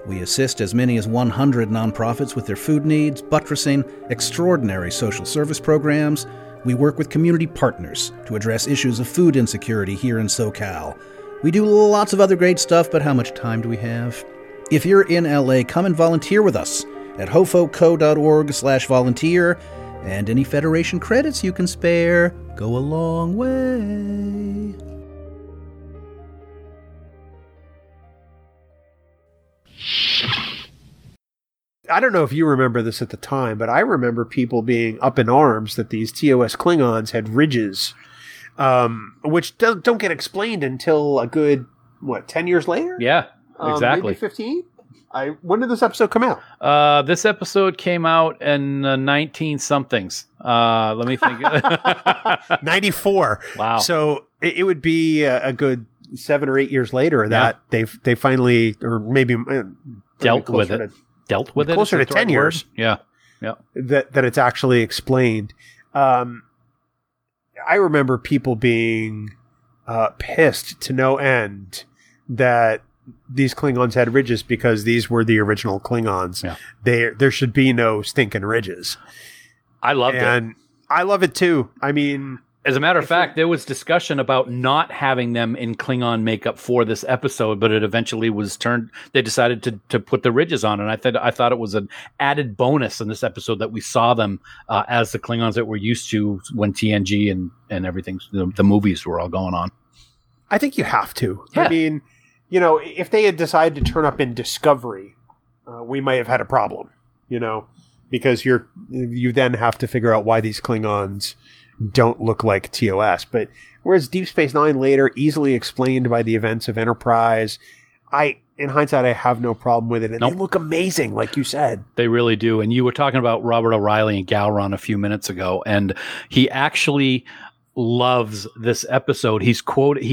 We assist as many as 100 nonprofits with their food needs, buttressing extraordinary social service programs. We work with community partners to address issues of food insecurity here in SoCal. We do lots of other great stuff, but how much time do we have? If you're in LA, come and volunteer with us at hofoco.org/volunteer, and any Federation credits you can spare go a long way. I don't know if you remember this at the time, but I remember people being up in arms that these TOS Klingons had ridges, which don't get explained until a good, 10 years later? Yeah, exactly. Maybe 15? When did this episode come out? This episode came out in 19-somethings. Let me think. 94. Wow. So it would be a good 7 or 8 years later that they finally, or maybe dealt with it. Closer to 10 years. Yeah. Yeah. That it's actually explained. I remember people being pissed to no end that these Klingons had ridges because these were the original Klingons. Yeah. There should be no stinking ridges. I loved it. I love it too. I mean, as a matter of fact, there was discussion about not having them in Klingon makeup for this episode, but it eventually was turned. They decided to put the ridges on, and I thought it was an added bonus in this episode that we saw them as the Klingons that we're used to when TNG and everything, the movies were all going on. I think you have to. Yeah. I mean, you know, if they had decided to turn up in Discovery, we might have had a problem, you know, because you then have to figure out why these Klingons don't look like TOS. But whereas Deep Space Nine later easily explained by the events of Enterprise, in hindsight, I have no problem with it. And They look amazing, like you said. They really do. And you were talking about Robert O'Reilly and Gowron a few minutes ago, and he actually loves this episode. He's quoted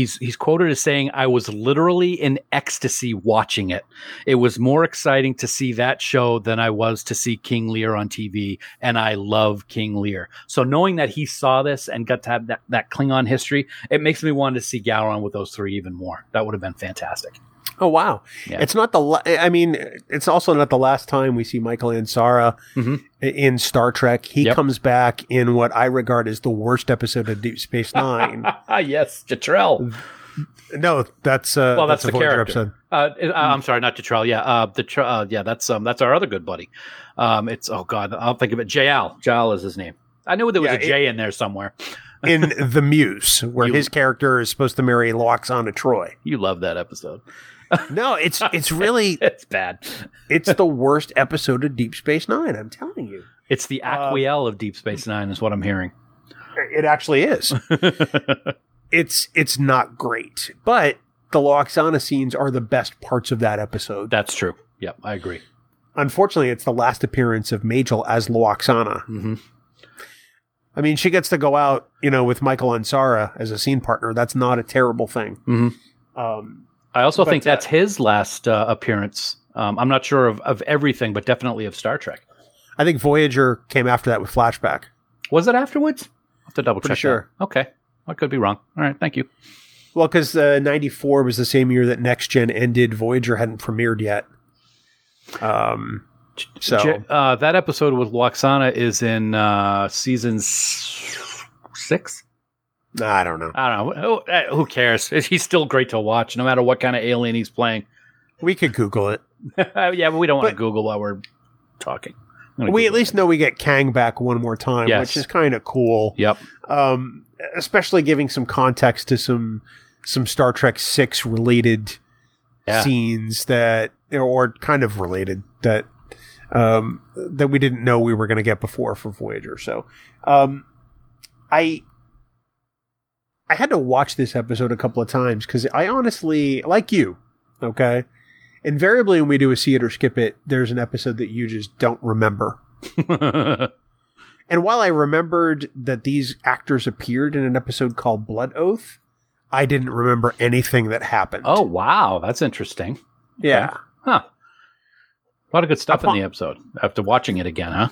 as saying, "I was literally in ecstasy watching it. It was more exciting to see that show than I was to see King Lear on TV, and I love King Lear." So knowing that he saw this and got to have that Klingon history, it makes me want to see Gowron with those three even more. That would have been fantastic. Oh, wow. Yeah. It's not it's also not the last time we see Michael Ansara in Star Trek. He comes back in what I regard as the worst episode of Deep Space Nine. Yes, Trill. No, that's the Voyager character episode. I'm sorry, not Trill. Yeah, that's our other good buddy. It's I'll think of it. JL. JL is his name. I knew there was a J in there somewhere. In The Muse, where his character is supposed to marry Loxana Troy. You love that episode. No, it's really... it's bad. It's the worst episode of Deep Space Nine, I'm telling you. It's the Aquiel of Deep Space Nine is what I'm hearing. It actually is. It's not great, but the Loxana scenes are the best parts of that episode. That's true. Yep, I agree. Unfortunately, it's the last appearance of Majel as Loxana. Mm-hmm. I mean, she gets to go out, with Michael Ansara as a scene partner. That's not a terrible thing. Mm-hmm. I also think that's his last appearance. I'm not sure of everything, but definitely of Star Trek. I think Voyager came after that with Flashback. Was it afterwards? I'll have to double check. Sure. That. Okay. I could be wrong. All right. Thank you. Well, because 94 was the same year that Next Gen ended. Voyager hadn't premiered yet. So that episode with Loxana is in season 6. I don't know. Who cares? He's still great to watch, no matter what kind of alien he's playing. We could Google it. Yeah, but we don't want to Google while we're talking. We Google at least know we get Kang back one more time, which is kind of cool. Yep. Especially giving some context to some Star Trek 6 related scenes that, or kind of related that we didn't know we were going to get before for Voyager. So, I had to watch this episode a couple of times because I honestly, like you, okay? Invariably when we do a see it or skip it, there's an episode that you just don't remember. And while I remembered that these actors appeared in an episode called Blood Oath, I didn't remember anything that happened. Oh, wow. That's interesting. Yeah. Okay. Huh. A lot of good stuff in the episode after watching it again, huh?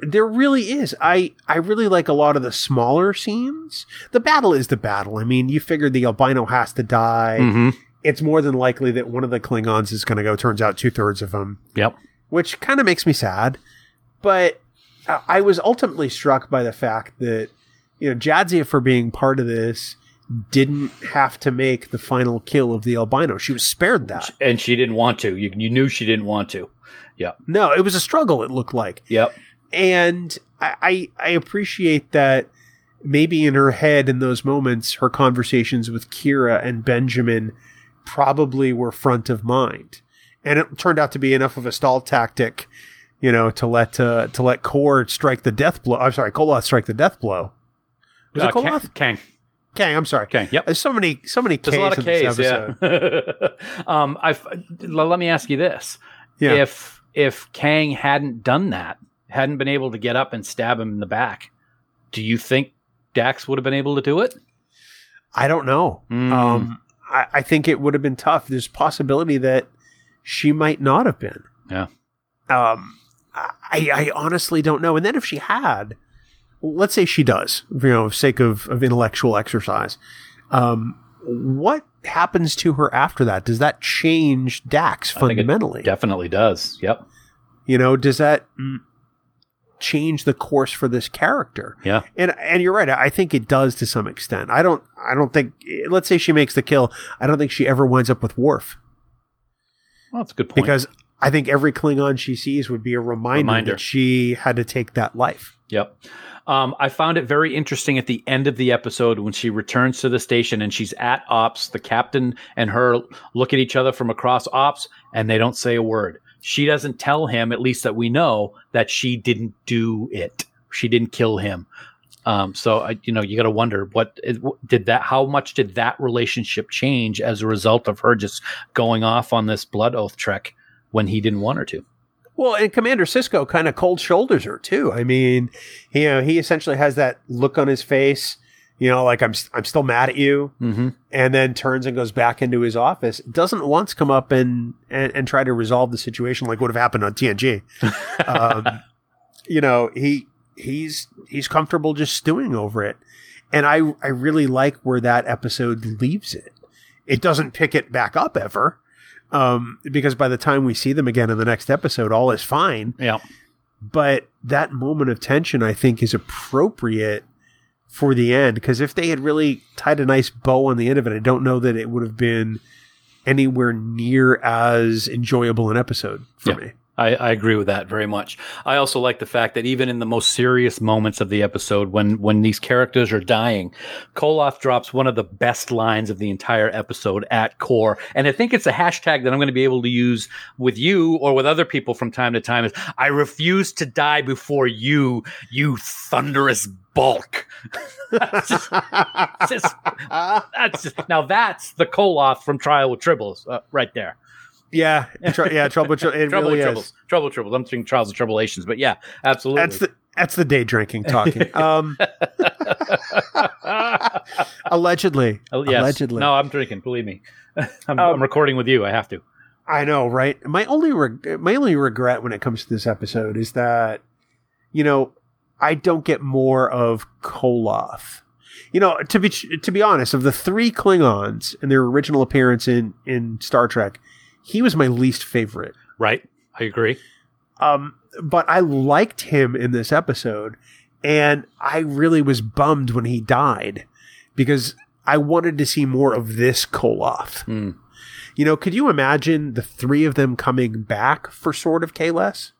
There really is. I really like a lot of the smaller scenes. The battle is the battle. I mean, you figure the albino has to die. Mm-hmm. It's more than likely that one of the Klingons is going to go. Turns out 2/3 of them. Yep. Which kind of makes me sad. But I was ultimately struck by the fact that, Jadzia, for being part of this, didn't have to make the final kill of the albino. She was spared that. And she didn't want to. You knew she didn't want to. Yeah. No, it was a struggle, it looked like. Yep. And I appreciate that maybe in her head in those moments, her conversations with Kira and Benjamin probably were front of mind. And it turned out to be enough of a stall tactic, to let Kor strike the death blow. I'm sorry, Koloth strike the death blow. Was it Koloth? Kang, I'm sorry. Kang, yep. There's so many K's in this episode. Yeah. Let me ask you this. Yeah. If Kang hadn't done that, hadn't been able to get up and stab him in the back, do you think Dax would have been able to do it? I don't know. I think it would have been tough. There's a possibility that she might not have been. Yeah. I honestly don't know. And then if she had, let's say she does, for sake of intellectual exercise, what happens to her after that? Does that change Dax fundamentally? It definitely does. Yep. Does that change the course for this character? Yeah. And you're right. I think it does to some extent. I don't think, let's say she makes the kill. I don't think she ever winds up with Worf. Well, that's a good point. Because I think every Klingon she sees would be a reminder that she had to take that life. Yep. I found it very interesting at the end of the episode when she returns to the station and she's at Ops. The captain and her look at each other from across Ops and they don't say a word. She doesn't tell him, at least that we know, that she didn't do it. She didn't kill him. So you got to wonder how much did that relationship change as a result of her just going off on this Blood Oath trek when he didn't want her to? Well, and Commander Sisko kind of cold shoulders her, too. I mean, he essentially has that look on his face, you know, like I'm still mad at you. Mm-hmm. And then turns and goes back into his office. Doesn't once come up and try to resolve the situation like would have happened on TNG. You know, he's comfortable just stewing over it. And I really like where that episode leaves it. It doesn't pick it back up ever. Because by the time we see them again in the next episode, all is fine. Yeah. But that moment of tension, I think, is appropriate for the end. Because if they had really tied a nice bow on the end of it, I don't know that it would have been anywhere near as enjoyable an episode for me. I agree with that very much. I also like the fact that even in the most serious moments of the episode, when these characters are dying, Koloth drops one of the best lines of the entire episode at Kor. And I think it's a hashtag that I'm going to be able to use with you or with other people from time to time is, I refuse to die before you, you thunderous bulk. Now that's the Koloth from Trial with Tribbles right there. Yeah, trouble. It trouble really is. Trouble. I'm thinking trials and tribulations, but yeah, absolutely. That's the day drinking talking. Allegedly. Yes. Allegedly. No, I'm drinking. Believe me, I'm recording with you. I have to. I know, right? My only regret when it comes to this episode is that, you know, I don't get more of Koloth. You know, to be honest, of the three Klingons and their original appearance in Star Trek, he was my least favorite. Right. I agree. But I liked him in this episode, and I really was bummed when he died because I wanted to see more of this Koloth. Mm. You know, could you imagine the three of them coming back for Sword of Kahless?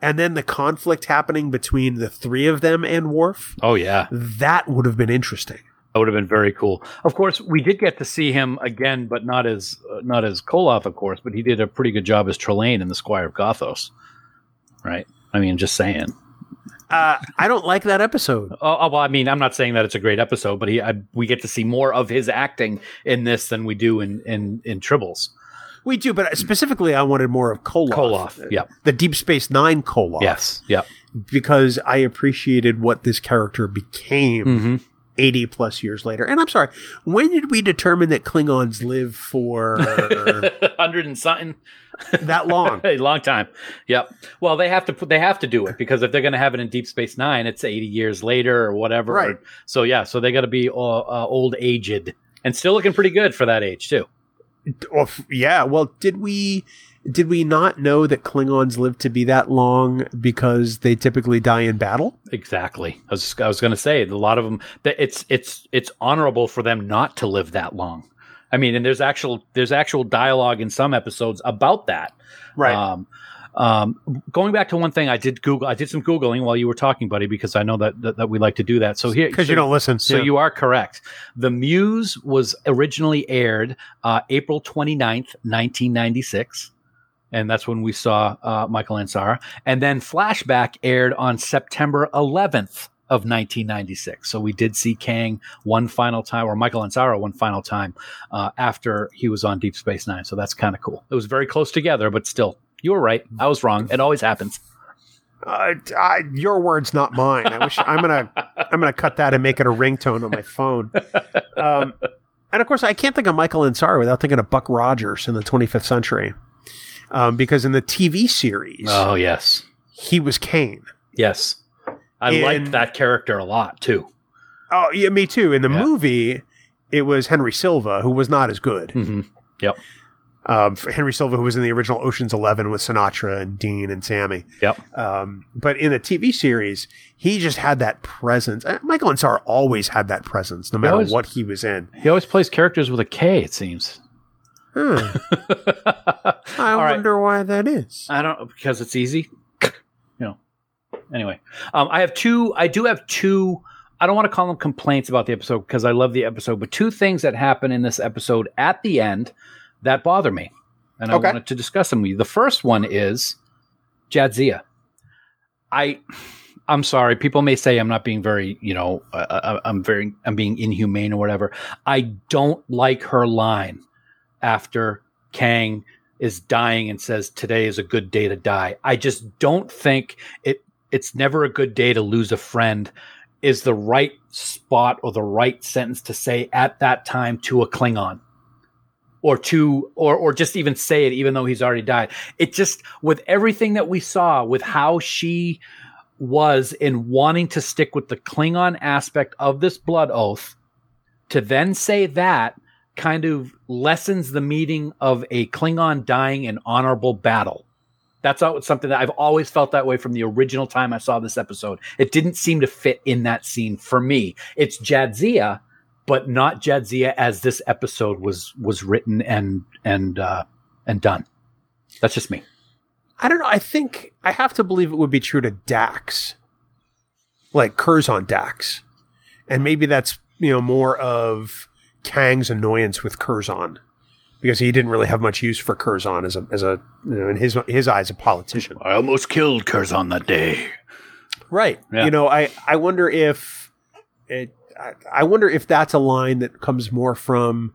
And then the conflict happening between the three of them and Worf? Oh, yeah. That would have been interesting. That would have been very cool. Of course, we did get to see him again, but not as Koloth, of course. But he did a pretty good job as Trelane in The Squire of Gothos, right? I mean, just saying. I don't like that episode. Oh, well, I mean, I'm not saying that it's a great episode, but we get to see more of his acting in this than we do in Tribbles. We do, but specifically, I wanted more of Koloth. Koloth, yeah. The Deep Space Nine Koloth. Yes, yeah. Because I appreciated what this character became. Mm-hmm. 80 plus years later. And I'm sorry, when did we determine that Klingons live for 100 and something? That long. A long time. Yep. Well, they have to do it because if they're going to have it in Deep Space Nine, it's 80 years later or whatever. Right. So yeah, so they got to be old aged and still looking pretty good for that age too. Yeah. Well, did we not know that Klingons live to be that long because they typically die in battle? Exactly. I was going to say a lot of them. It's honorable for them not to live that long. I mean, and there's actual dialogue in some episodes about that. Right. Going back to one thing, I did some Googling while you were talking, buddy, because I know that we like to do that. So here, because you don't listen. So you are correct. The Muse was originally aired, April 29th, 1996. And that's when we saw Michael Ansara. And then Flashback aired on September 11th of 1996. So we did see Kang one final time, or Michael Ansara one final time after he was on Deep Space Nine. So that's kind of cool. It was very close together, but still, you were right. I was wrong. It always happens. Your words, not mine. I wish I'm gonna cut that and make it a ringtone on my phone. And of course, I can't think of Michael Ansara without thinking of Buck Rogers in the 25th century. Because in the TV series, oh yes, he was Kane. Yes, I liked that character a lot too. Oh yeah, me too. In the movie, it was Henry Silva, who was not as good. Mm-hmm. Yep, Henry Silva, who was in the original Ocean's 11 with Sinatra and Dean and Sammy. Yep. But in the TV series, he just had that presence. Michael Ansara always had that presence, no matter what he was in. He always plays characters with a K. It seems. I wonder why that is. I don't, because it's easy, you know. Anyway, I do have two. I don't want to call them complaints about the episode because I love the episode, but two things that happen in this episode at the end that bother me, and I wanted to discuss them with you. The first one is Jadzia. I'm sorry. People may say I'm not being very, you know, I'm being inhumane or whatever. I don't like her line after Kang is dying and says, today is a good day to die. I just don't think it's never a good day to lose a friend. is the right spot or the right sentence to say at that time to a Klingon, or to, or just even say it, even though he's already died. It just, with everything that we saw, with how she was in wanting to stick with the Klingon aspect of this blood oath, to then say that kind of lessens the meaning of a Klingon dying in honorable battle. That's something that I've always felt that way from the original time I saw this episode. It didn't seem to fit in that scene for me. It's Jadzia, but not Jadzia as this episode was written and done. That's just me. I don't know. I think I have to believe it would be true to Dax, like Curzon Dax, and maybe that's, you know, more of Kang's annoyance with Curzon, because he didn't really have much use for Curzon as a you know, in his eyes, a politician. I almost killed Curzon that day. Right. Yeah. You know, I wonder if that's a line that comes more from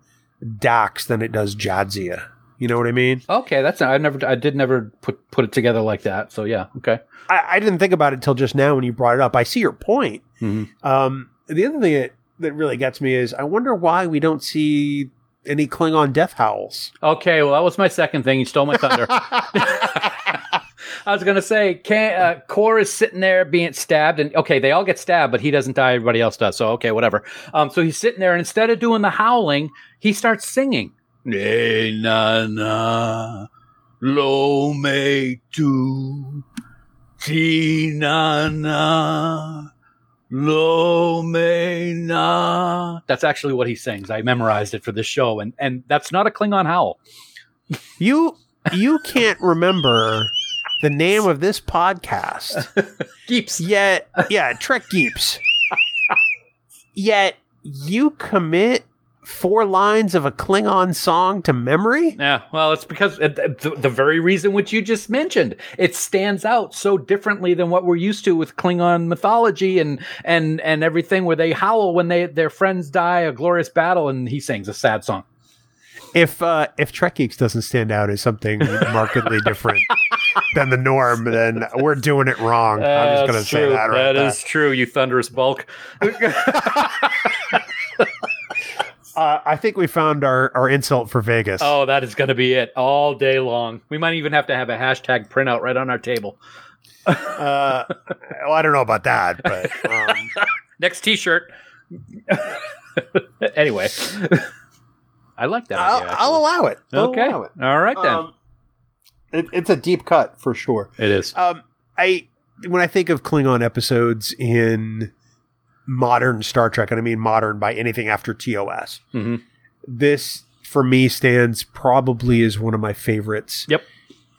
Dax than it does Jadzia. You know what I mean? Okay, that's not, I did never put it together like that. So yeah, okay. I didn't think about it until just now when you brought it up. I see your point. Mm-hmm. The other thing that really gets me is I wonder why we don't see any Klingon death howls. Okay, well that was my second thing. You stole my thunder. I was going to say, Kor is sitting there being stabbed, and okay, they all get stabbed, but he doesn't die. Everybody else does. So okay, whatever. So he's sitting there, and instead of doing the howling, he starts singing. Ne na na lo me tu ti na na lo me na. That's actually what he sings. I memorized it for this show, and that's not a Klingon howl. You can't remember the name of this podcast. Geeps. Yeah, Trek Geeps. Yet you commit 4 lines of a Klingon song to memory? Yeah, well, it's because the very reason which you just mentioned. It stands out so differently than what we're used to with Klingon mythology and everything, where they howl when their friends die a glorious battle, and he sings a sad song. If Trek Geeks doesn't stand out as something markedly different than the norm, then we're doing it wrong. I'm just going to say that right now. That is true, you thunderous bulk. I think we found our insult for Vegas. Oh, that is going to be it all day long. We might even have to have a hashtag printout right on our table. Well, I don't know about that, but next T-shirt. Anyway, I like that idea. I'll allow it. Okay, I'll allow it. All right then. It's a deep cut for sure. It is. When I think of Klingon episodes in modern Star Trek, and I mean modern by anything after TOS. Mm-hmm. This, for me, stands probably as one of my favorites. Yep.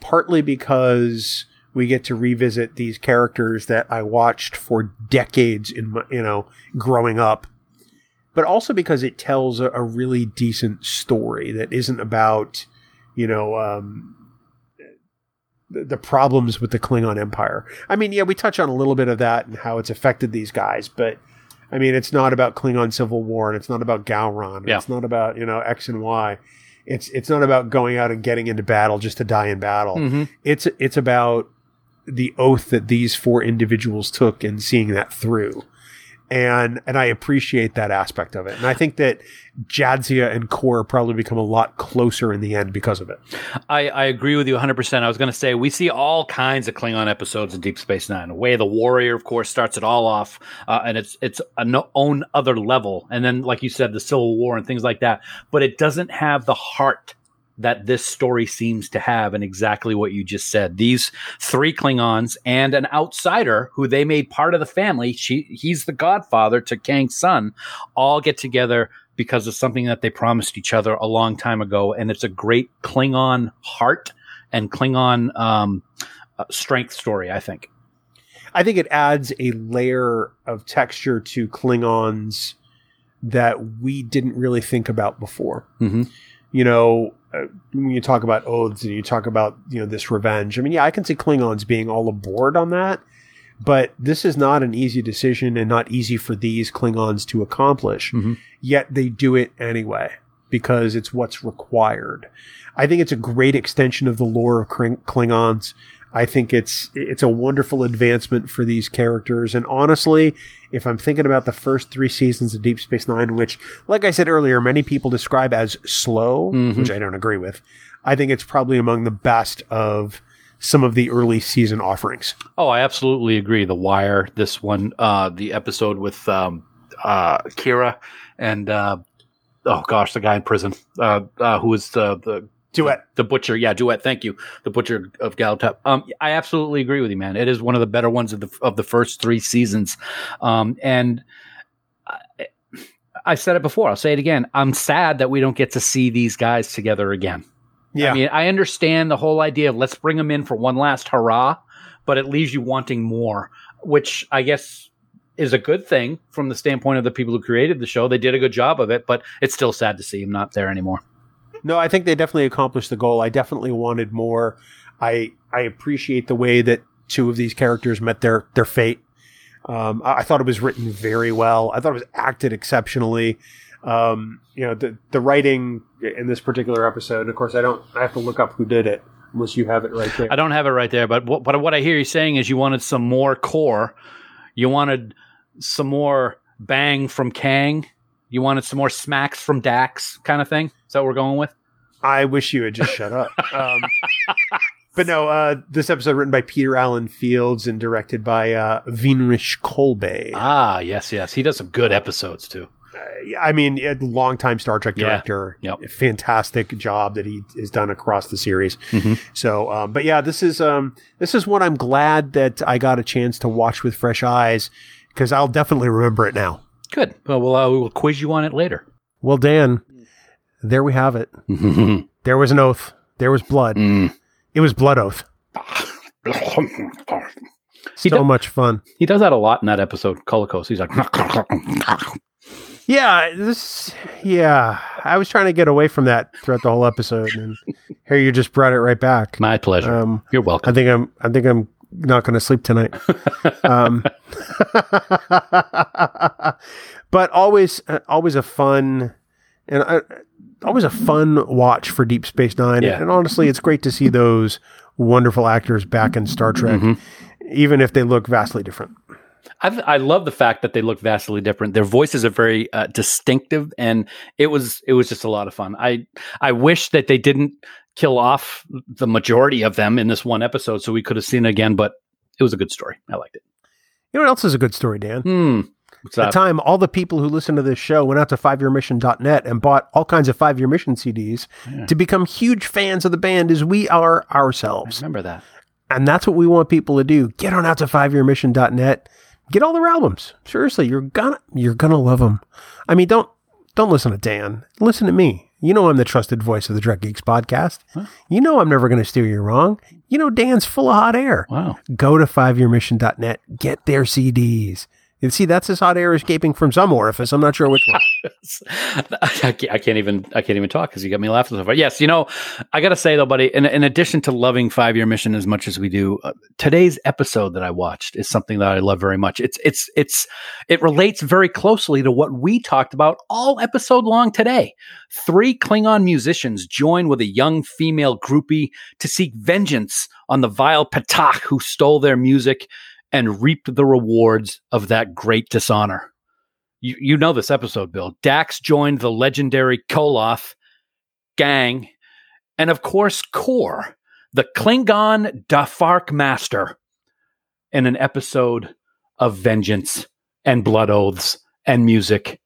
Partly because we get to revisit these characters that I watched for decades in my, you know, growing up, but also because it tells a really decent story that isn't about, you know, the problems with the Klingon Empire. I mean, yeah, we touch on a little bit of that and how it's affected these guys, but I mean, it's not about Klingon Civil War, and it's not about Gowron. And yeah. It's not about, you know, X and Y. It's not about going out and getting into battle just to die in battle. Mm-hmm. It's about the oath that these 4 individuals took and seeing that through. And I appreciate that aspect of it. And I think that Jadzia and Kor probably become a lot closer in the end because of it. I agree with you 100%. I was going to say, we see all kinds of Klingon episodes in Deep Space Nine. Way the Warrior, of course, starts it all off. And it's an own other level. And then, like you said, the Civil War and things like that. But it doesn't have the heart that this story seems to have, and exactly what you just said. These 3 Klingons and an outsider who they made part of the family, he's the godfather to Kang's son, all get together because of something that they promised each other a long time ago. And it's a great Klingon heart and Klingon strength story, I think. I think it adds a layer of texture to Klingons that we didn't really think about before. Mm-hmm. You know, when you talk about oaths and you talk about, you know, this revenge, I mean, yeah, I can see Klingons being all aboard on that, but this is not an easy decision and not easy for these Klingons to accomplish. Mm-hmm. Yet they do it anyway because it's what's required. I think it's a great extension of the lore of Klingons. I think it's a wonderful advancement for these characters. And honestly, if I'm thinking about the first three seasons of Deep Space Nine, which, like I said earlier, many people describe as slow, which I don't agree with, I think it's probably among the best of some of the early season offerings. Oh, I absolutely agree. The Wire, this one, the episode with Kira and, oh gosh, the guy in prison who was the Duet. The Butcher. Yeah, Duet. Thank you. The Butcher of Galatep. I absolutely agree with you, man. It is one of the better ones of the first three seasons. And I said it before. I'll say it again. I'm sad that we don't get to see these guys together again. Yeah. I mean, I understand the whole idea of let's bring them in for one last hurrah, but it leaves you wanting more, which I guess is a good thing from the standpoint of the people who created the show. They did a good job of it, but it's still sad to see him not there anymore. No, I think they definitely accomplished the goal. I definitely wanted more. I appreciate the way that two of these characters met their fate. I thought it was written very well. I thought it was acted exceptionally. The writing in this particular episode, of course, I have to look up who did it unless you have it right there. I don't have it right there, but what I hear you saying is you wanted some more Kor. You wanted some more bang from Kang. You wanted some more smacks from Dax kind of thing? Is that what we're going with? I wish you had just shut up. But no, this episode written by Peter Allen Fields and directed by Vinrich Kolbe. Ah, yes. He does some good episodes, too. I mean, a longtime Star Trek director. Yeah. Yep. Fantastic job that he has done across the series. Mm-hmm. So, but yeah, this is one I'm glad that I got a chance to watch with fresh eyes because I'll definitely remember it now. Good. Well, we will quiz you on it later. Well, Dan, there we have it. There was an oath. There was blood. It was Blood Oath. So much fun. He does that a lot in that episode, Colicos. He's like... Yeah, I was trying to get away from that throughout the whole episode, and here you just brought it right back. My pleasure. You're welcome. I think I'm not going to sleep tonight. But always a fun watch for Deep Space Nine, yeah. And honestly, it's great to see those wonderful actors back in Star Trek, even if they look vastly different. I love the fact that they look vastly different. Their voices are very distinctive, and it was just a lot of fun. I wish that they didn't kill off the majority of them in this one episode, so we could have seen it again. But it was a good story. I liked it. You know what else is a good story, Dan? At the time, all the people who listened to this show went out to 5yearmission.net and bought all kinds of 5-Year Mission CDs to become huge fans of the band as we are ourselves. I remember that, and that's what we want people to do. Get on out to 5yearmission.net. Get all their albums. Seriously, you're gonna love them. I mean, don't listen to Dan. Listen to me. You know I'm the trusted voice of the Trek Geeks podcast. Huh? You know I'm never going to steer you wrong. You know Dan's full of hot air. Wow. Go to 5yearmission.net. Get their CDs. And see, that's as hot air escaping from some orifice. I'm not sure which one. I can't even talk because you got me laughing so far. Yes, I got to say though, buddy. In addition to loving 5-Year Mission as much as we do, today's episode that I watched is something that I love very much. It relates very closely to what we talked about all episode long today. Three Klingon musicians join with a young female groupie to seek vengeance on the vile Patak who stole their music and reaped the rewards of that great dishonor. You know this episode, Bill. Dax joined the legendary Koloth, Gang, and of course Kor, the Klingon Dafark Master, in an episode of vengeance and blood oaths and music.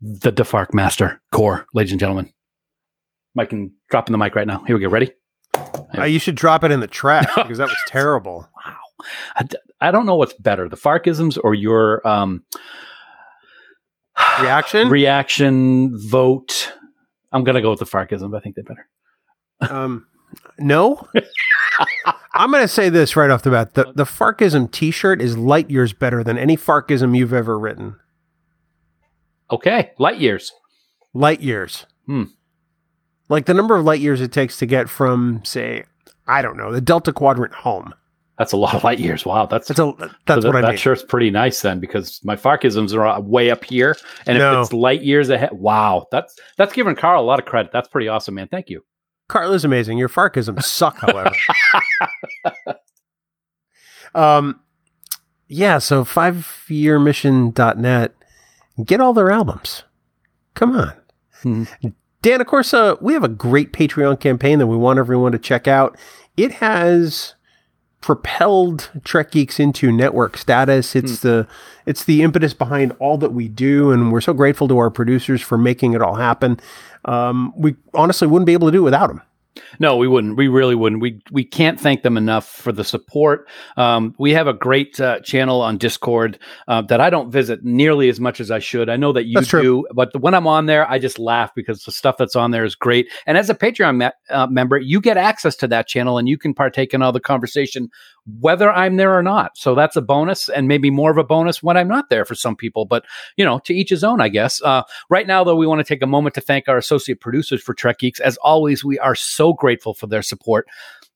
The Dafark Master, Kor, ladies and gentlemen. Mike can drop in the mic right now. Here we go. Ready? You should drop it in the trash because that was terrible. Wow. I don't know what's better, the Farkisms or your reaction vote. I'm going to go with the Farkism. I think they're better. No, I'm going to say this right off the bat. The Farkism t-shirt is light years better than any Farkism you've ever written. Okay. Light years. Like the number of light years it takes to get from, say, I don't know, the Delta Quadrant home. That's a lot of light years. Wow. That's what I mean. That shirt's pretty nice then, because my Farkisms are way up here. And if it's light years ahead, wow. That's giving Carl a lot of credit. That's pretty awesome, man. Thank you. Carl is amazing. Your Farkisms suck, however. Yeah, so 5yearmission.net. Get all their albums. Come on. Dan, of course, we have a great Patreon campaign that we want everyone to check out. It has propelled Trek Geeks into network status. It's the impetus behind all that we do, and we're so grateful to our producers for making it all happen. We honestly wouldn't be able to do it without them. No, we wouldn't. We really wouldn't. We can't thank them enough for the support. We have a great channel on Discord that I don't visit nearly as much as I should. I know that you do, but when I'm on there, I just laugh because the stuff that's on there is great. And as a Patreon member, you get access to that channel and you can partake in all the conversation, whether I'm there or not. So that's a bonus, and maybe more of a bonus when I'm not there for some people. But, you know, to each his own, I guess. Right now, though, we want to take a moment to thank our associate producers for Trek Geeks. As always, we are so grateful for their support.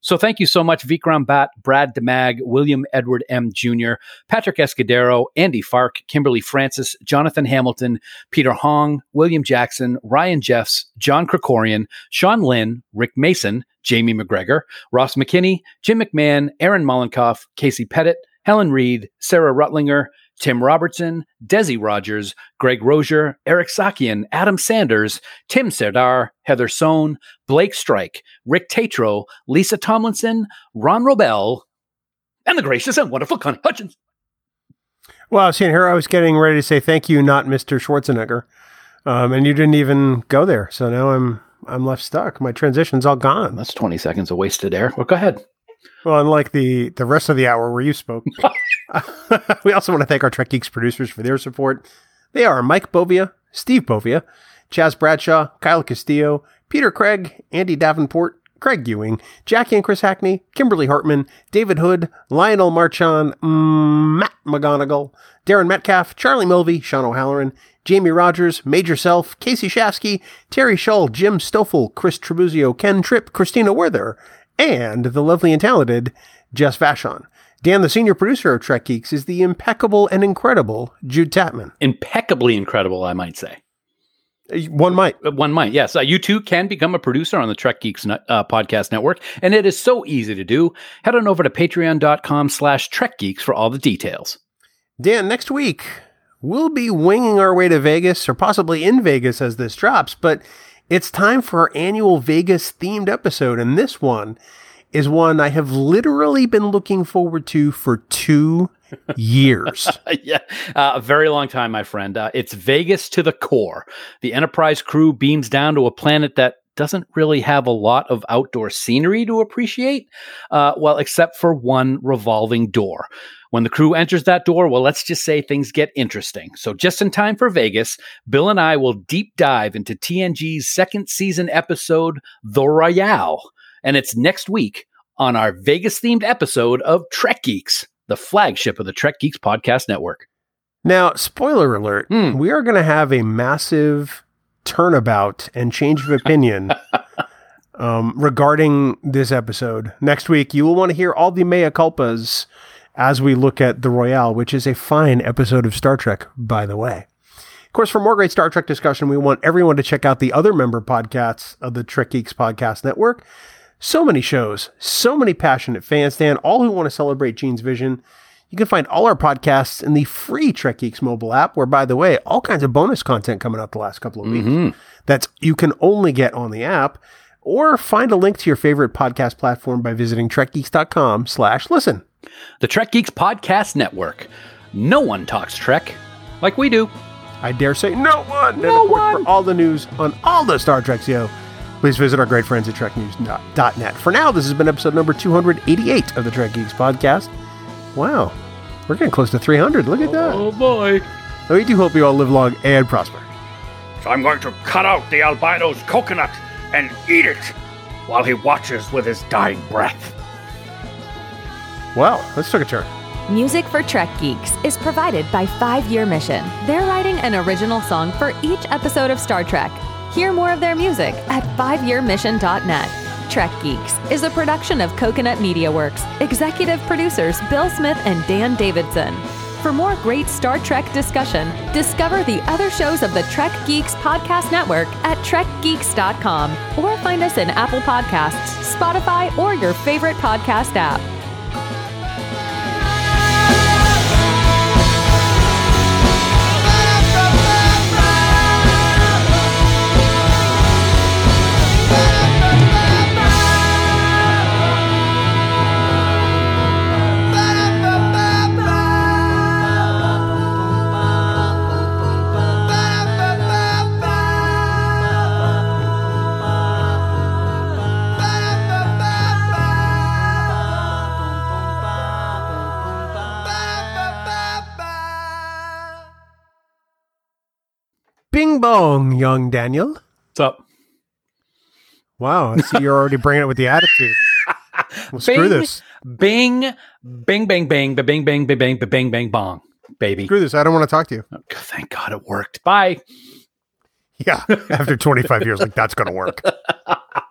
So thank you so much, Vikram Bhatt, Brad DeMag, William Edward M. Jr., Patrick Escudero, Andy Fark, Kimberly Francis, Jonathan Hamilton, Peter Hong, William Jackson, Ryan Jeffs, John Krikorian, Sean Lynn, Rick Mason, Jamie McGregor, Ross McKinney, Jim McMahon, Aaron Mollenkoff, Casey Pettit, Helen Reed, Sarah Rutlinger, Tim Robertson, Desi Rogers, Greg Rozier, Eric Sakian, Adam Sanders, Tim Serdar, Heather Sohn, Blake Strike, Rick Tatro, Lisa Tomlinson, Ron Robel, and the gracious and wonderful Connie Hutchins. Well, I was seeing her. I was getting ready to say thank you, not Mr. Schwarzenegger, and you didn't even go there. So now I'm left stuck. My transition's all gone. That's 20 seconds of wasted air. Well, go ahead. Well, unlike the rest of the hour where you spoke, we also want to thank our Trek Geeks producers for their support. They are Mike Bovia, Steve Bovia, Chaz Bradshaw, Kyle Castillo, Peter Craig, Andy Davenport, Craig Ewing, Jackie and Chris Hackney, Kimberly Hartman, David Hood, Lionel Marchand, Matt McGonigal, Darren Metcalf, Charlie Mulvey, Sean O'Halloran, Jamie Rogers, Major Self, Casey Shafsky, Terry Schull, Jim Stoffel, Chris Tribuzio, Ken Tripp, Christina Werther, and the lovely and talented Jess Vashon. Dan, the senior producer of Trek Geeks, is the impeccable and incredible Jude Tatman. Impeccably incredible, I might say. One might, yes. You too can become a producer on the Trek Geeks podcast network, and it is so easy to do. Head on over to patreon.com/Trek Geeks for all the details. Dan, next week, we'll be winging our way to Vegas, or possibly in Vegas as this drops, but it's time for our annual Vegas-themed episode, and this one is one I have literally been looking forward to for 2 years. Yeah, a very long time, my friend. It's Vegas to the core. The Enterprise crew beams down to a planet that doesn't really have a lot of outdoor scenery to appreciate, well, except for one revolving door. When the crew enters that door, well, let's just say things get interesting. So just in time for Vegas, Bill and I will deep dive into TNG's second season episode, The Royale. And it's next week on our Vegas-themed episode of Trek Geeks, the flagship of the Trek Geeks podcast network. Now, spoiler alert, we are going to have a massive turnabout and change of opinion regarding this episode. Next week, you will want to hear all the mea culpas as we look at The Royale, which is a fine episode of Star Trek, by the way. Of course, for more great Star Trek discussion, we want everyone to check out the other member podcasts of the Trek Geeks Podcast Network. So many shows, so many passionate fans, Dan, all who want to celebrate Gene's vision. You can find all our podcasts in the free Trek Geeks mobile app, where, by the way, all kinds of bonus content coming out the last couple of weeks that you can only get on the app. Or find a link to your favorite podcast platform by visiting trekgeeks.com/listen. The Trek Geeks Podcast Network. No one talks Trek like we do. I dare say no one. No one. For all the news on all the Star Treks, please visit our great friends at treknews.net. For now, this has been episode number 288 of the Trek Geeks Podcast. Wow. We're getting close to 300. Look at that. Oh, boy. We do hope you all live long and prosper. So I'm going to cut out the albino's coconut and eat it while he watches with his dying breath. Well, let's take a turn. Music for Trek Geeks is provided by 5-Year Mission. They're writing an original song for each episode of Star Trek. Hear more of their music at 5yearmission.net. Trek Geeks is a production of Coconut Media Works. Executive producers Bill Smith and Dan Davidson. For more great Star Trek discussion, discover the other shows of the Trek Geeks Podcast Network at trekgeeks.com, or find us in Apple Podcasts, Spotify, or your favorite podcast app. young Daniel. What's up? Wow, I see you're already bringing it with the attitude. Well, screw this. Bing, bing, bang, bang, bing, bang, bing, bang, bang, bang, bong, baby. Screw this. I don't want to talk to you. Oh, thank God it worked. Bye. Yeah, after 25 years, like, that's going to work.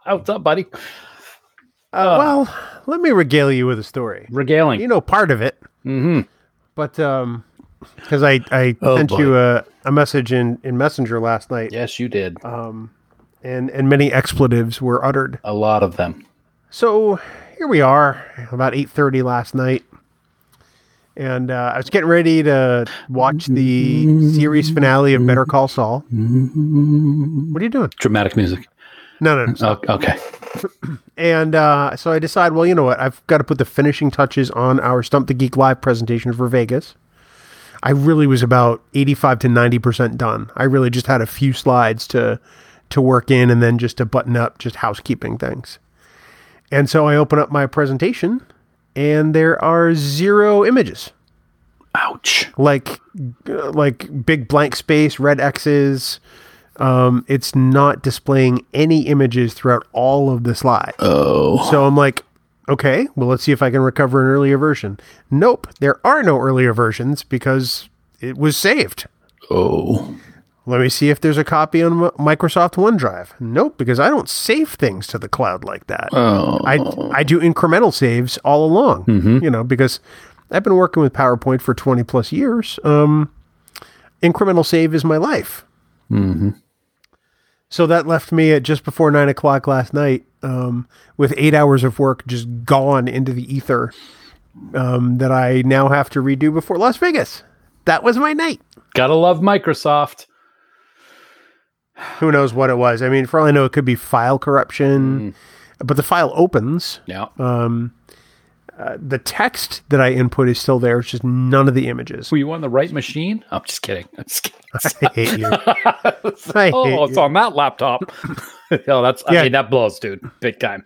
What's up, buddy? Well, let me regale you with a story. Regaling. You know, part of it. Mm-hmm. But because I sent you a message in Messenger last night. Yes, you did. And many expletives were uttered. A lot of them. So here we are, about 8:30 last night. And I was getting ready to watch the series finale of Better Call Saul. What are you doing? Dramatic music. No. Okay. And so I decide, well, you know what? I've got to put the finishing touches on our Stump the Geek Live presentation for Vegas. I really was about 85 to 90% done. I really just had a few slides to work in and then just to button up just housekeeping things. And so I open up my presentation and there are zero images. Ouch. Like big blank space, red X's. It's not displaying any images throughout all of the slides. Oh. So I'm like, okay, well, let's see if I can recover an earlier version. Nope, there are no earlier versions because it was saved. Oh. Let me see if there's a copy on Microsoft OneDrive. Nope, because I don't save things to the cloud like that. Oh. I do incremental saves all along, you know, because I've been working with PowerPoint for 20 plus years. Incremental save is my life. Mm-hmm. So that left me at just before 9 o'clock last night, with 8 hours of work just gone into the ether, that I now have to redo before Las Vegas. That was my night. Gotta love Microsoft. Who knows what it was? I mean, for all I know, it could be file corruption, but the file opens. Yeah. The text that I input is still there. It's just none of the images. Were you on the right machine? I'm just kidding. I hate you. It's on that laptop. I mean, that blows, dude. Big time.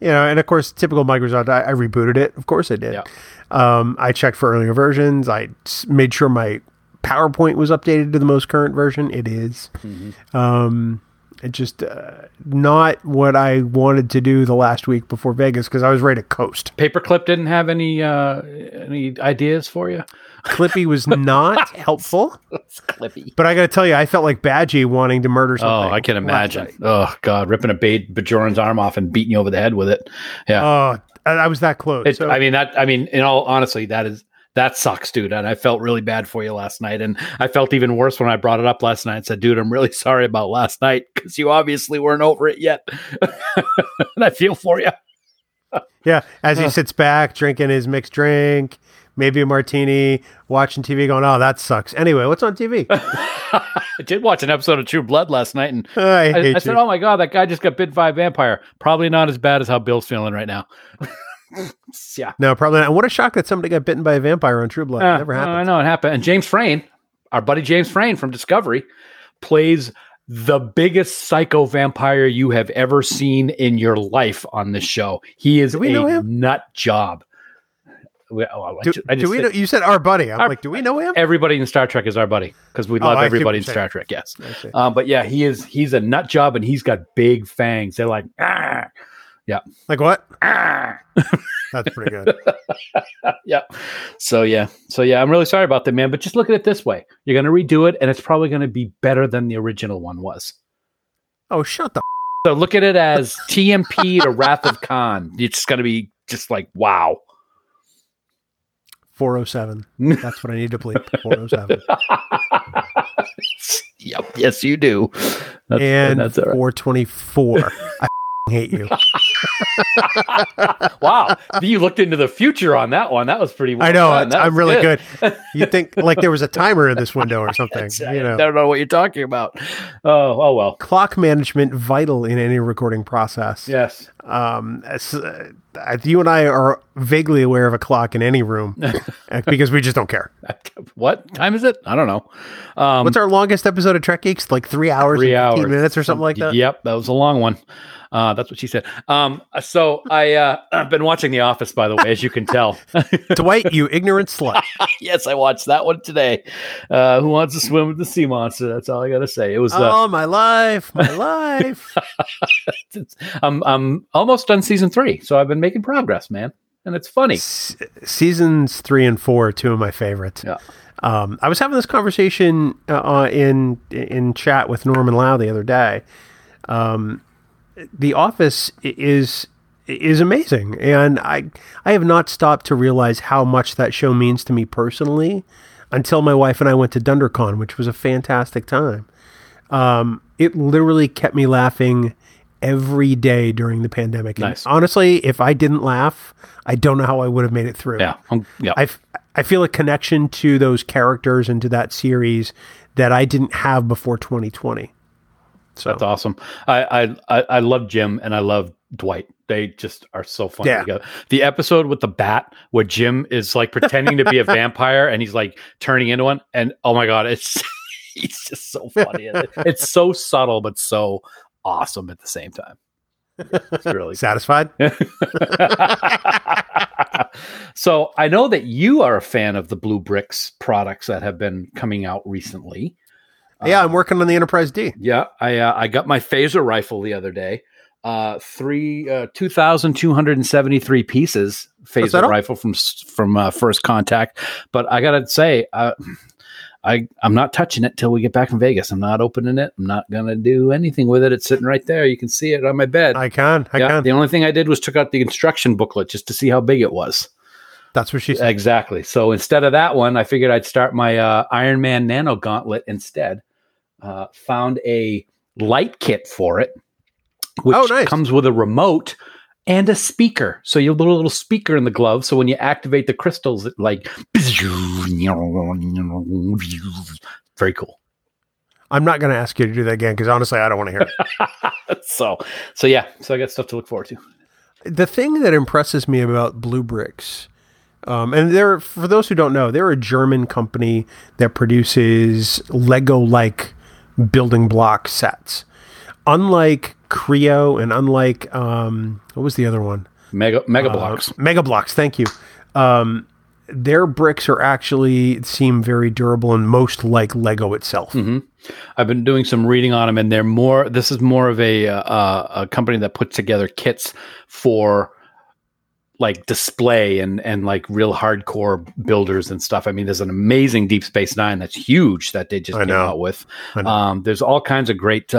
You know, and of course, typical Microsoft, I rebooted it. Of course I did. Yeah. I checked for earlier versions. I made sure my PowerPoint was updated to the most current version. It is. Mm-hmm. It just not what I wanted to do the last week before Vegas because I was ready to coast. Paperclip didn't have any ideas for you? Clippy was not helpful. It's Clippy. But I got to tell you, I felt like Badgie wanting to murder something. Oh, I can imagine. Oh, God, ripping a Bajoran's arm off and beating you over the head with it. Yeah. Oh, I was that close. So. I mean, in all honesty, that sucks, dude. And I felt really bad for you last night. And I felt even worse when I brought it up last night and said, dude, I'm really sorry about last night because you obviously weren't over it yet. And I feel for you. Yeah. As he sits back, drinking his mixed drink, maybe a martini, watching TV going, oh, that sucks. Anyway, what's on TV? I did watch an episode of True Blood last night. And I said, oh my God, that guy just got bit by a vampire. Probably not as bad as how Bill's feeling right now. Yeah. No, probably not. What a shock that somebody got bitten by a vampire on True Blood. It never happened. I know it happened. And James Frain, our buddy James Frain from Discovery, plays the biggest psycho vampire you have ever seen in your life on this show. He is a nut job. Do we know? You said our buddy. I'm like, do we know him? Everybody in Star Trek is our buddy because we love everybody in Star Trek. Yes. But yeah, he's a nut job and he's got big fangs. They're like, ah. Yeah. Like what? Ah. That's pretty good. Yeah. So yeah, I'm really sorry about that, man, but just look at it this way. You're going to redo it and it's probably going to be better than the original one was. Oh, shut the So look at it as TMP to Wrath of Khan. It's just going to be just like, wow. 407. That's what I need to bleep. 407. Yep. Yes, you do. That's 424. Hate you. Wow. You looked into the future on that one. That was pretty well. I know. I'm really good. You think like there was a timer in this window or something. I don't know what you're talking about. Oh, well. Clock management vital in any recording process. Yes. you and I are vaguely aware of a clock in any room because we just don't care. What time is it? I don't know. What's our longest episode of Trek Geeks? Like 3 hours, 15 minutes or something like that? Yep. That was a long one. That's what she said. So I've been watching The Office, by the way, as you can tell. Dwight, you ignorant slut. Yes, I watched that one today. Who wants to swim with the sea monster? That's all I got to say. It was my life. I'm almost done season 3, so I've been making progress, man. And it's funny. Seasons 3 and 4, two of my favorites. Yeah. I was having this conversation in chat with Norman Lau the other day. The Office is amazing, and I have not stopped to realize how much that show means to me personally until my wife and I went to DunderCon, which was a fantastic time. It literally kept me laughing every day during the pandemic. Nice. Honestly, if I didn't laugh, I don't know how I would have made it through. Yeah, I feel a connection to those characters and to that series that I didn't have before 2020. So that's awesome. I love Jim and I love Dwight. They just are so funny together. The episode with the bat where Jim is like pretending to be a vampire and he's like turning into one, and oh my god, it's just so funny. It's so subtle but so awesome at the same time. It's really satisfied. So I know that you are a fan of the Blue Bricks products that have been coming out recently. Yeah, I'm working on the Enterprise D. Yeah, I got my phaser rifle the other day. 2,273 pieces phaser rifle from First Contact. But I gotta say, I'm not touching it till we get back from Vegas. I'm not opening it. I'm not gonna do anything with it. It's sitting right there. You can see it on my bed. I can. The only thing I did was took out the instruction booklet just to see how big it was. That's what she said. Exactly. So instead of that one, I figured I'd start my Iron Man Nano Gauntlet instead. Found a light kit for it, which comes with a remote and a speaker. So you put a little speaker in the glove. So when you activate the crystals, it like... Very cool. I'm not going to ask you to do that again because honestly, I don't want to hear it. So yeah. So I got stuff to look forward to. The thing that impresses me about Blue Bricks... and they're, for those who don't know, they're a German company that produces Lego-like building block sets. Unlike Creo and unlike, what was the other one? Mega Blocks. Mega Blocks, thank you. Their bricks are actually seem very durable and most like Lego itself. Mm-hmm. I've been doing some reading on them, and they're more. This is more of a company that puts together kits for... like display and like real hardcore builders and stuff. I mean, there's an amazing Deep Space Nine that's huge that they just came out with. There's all kinds of great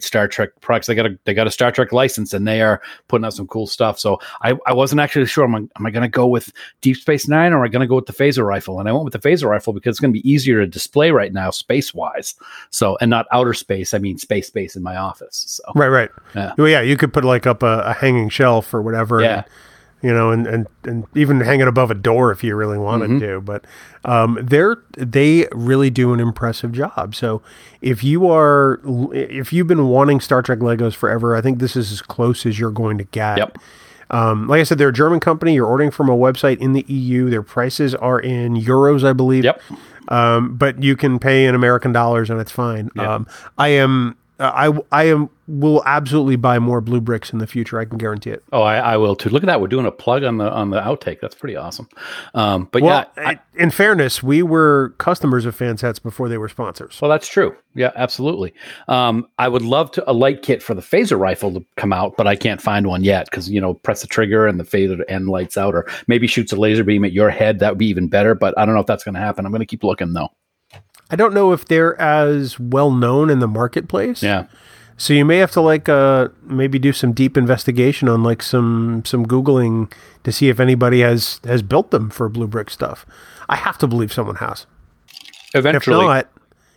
Star Trek products. They got a Star Trek license and they are putting out some cool stuff. So I wasn't actually sure. I'm like, am I going to go with Deep Space Nine or am I going to go with the phaser rifle? And I went with the phaser rifle because it's going to be easier to display right now, space wise. So and not outer space. I mean space in my office. So right. Yeah. Well, yeah, you could put like up a hanging shelf or whatever. Yeah. And even hang it above a door if you really wanted to. But they really do an impressive job. So if you've been wanting Star Trek Legos forever, I think this is as close as you're going to get. Yep. Like I said, they're a German company. You're ordering from a website in the EU. Their prices are in euros, I believe. Yep. But you can pay in American dollars and it's fine. Yep. I will absolutely buy more Blue Bricks in the future. I can guarantee it. Oh, I will too. Look at that. We're doing a plug on the outtake. That's pretty awesome. In fairness, we were customers of Fansets before they were sponsors. Well, that's true. Yeah, absolutely. I would love a light kit for the phaser rifle to come out, but I can't find one yet because, press the trigger and the phaser end lights out, or maybe shoots a laser beam at your head. That would be even better, but I don't know if that's going to happen. I'm going to keep looking though. I don't know if they're as well known in the marketplace. Yeah. So you may have to maybe do some deep investigation on some Googling to see if anybody has built them for Blue Brick stuff. I have to believe someone has. Eventually.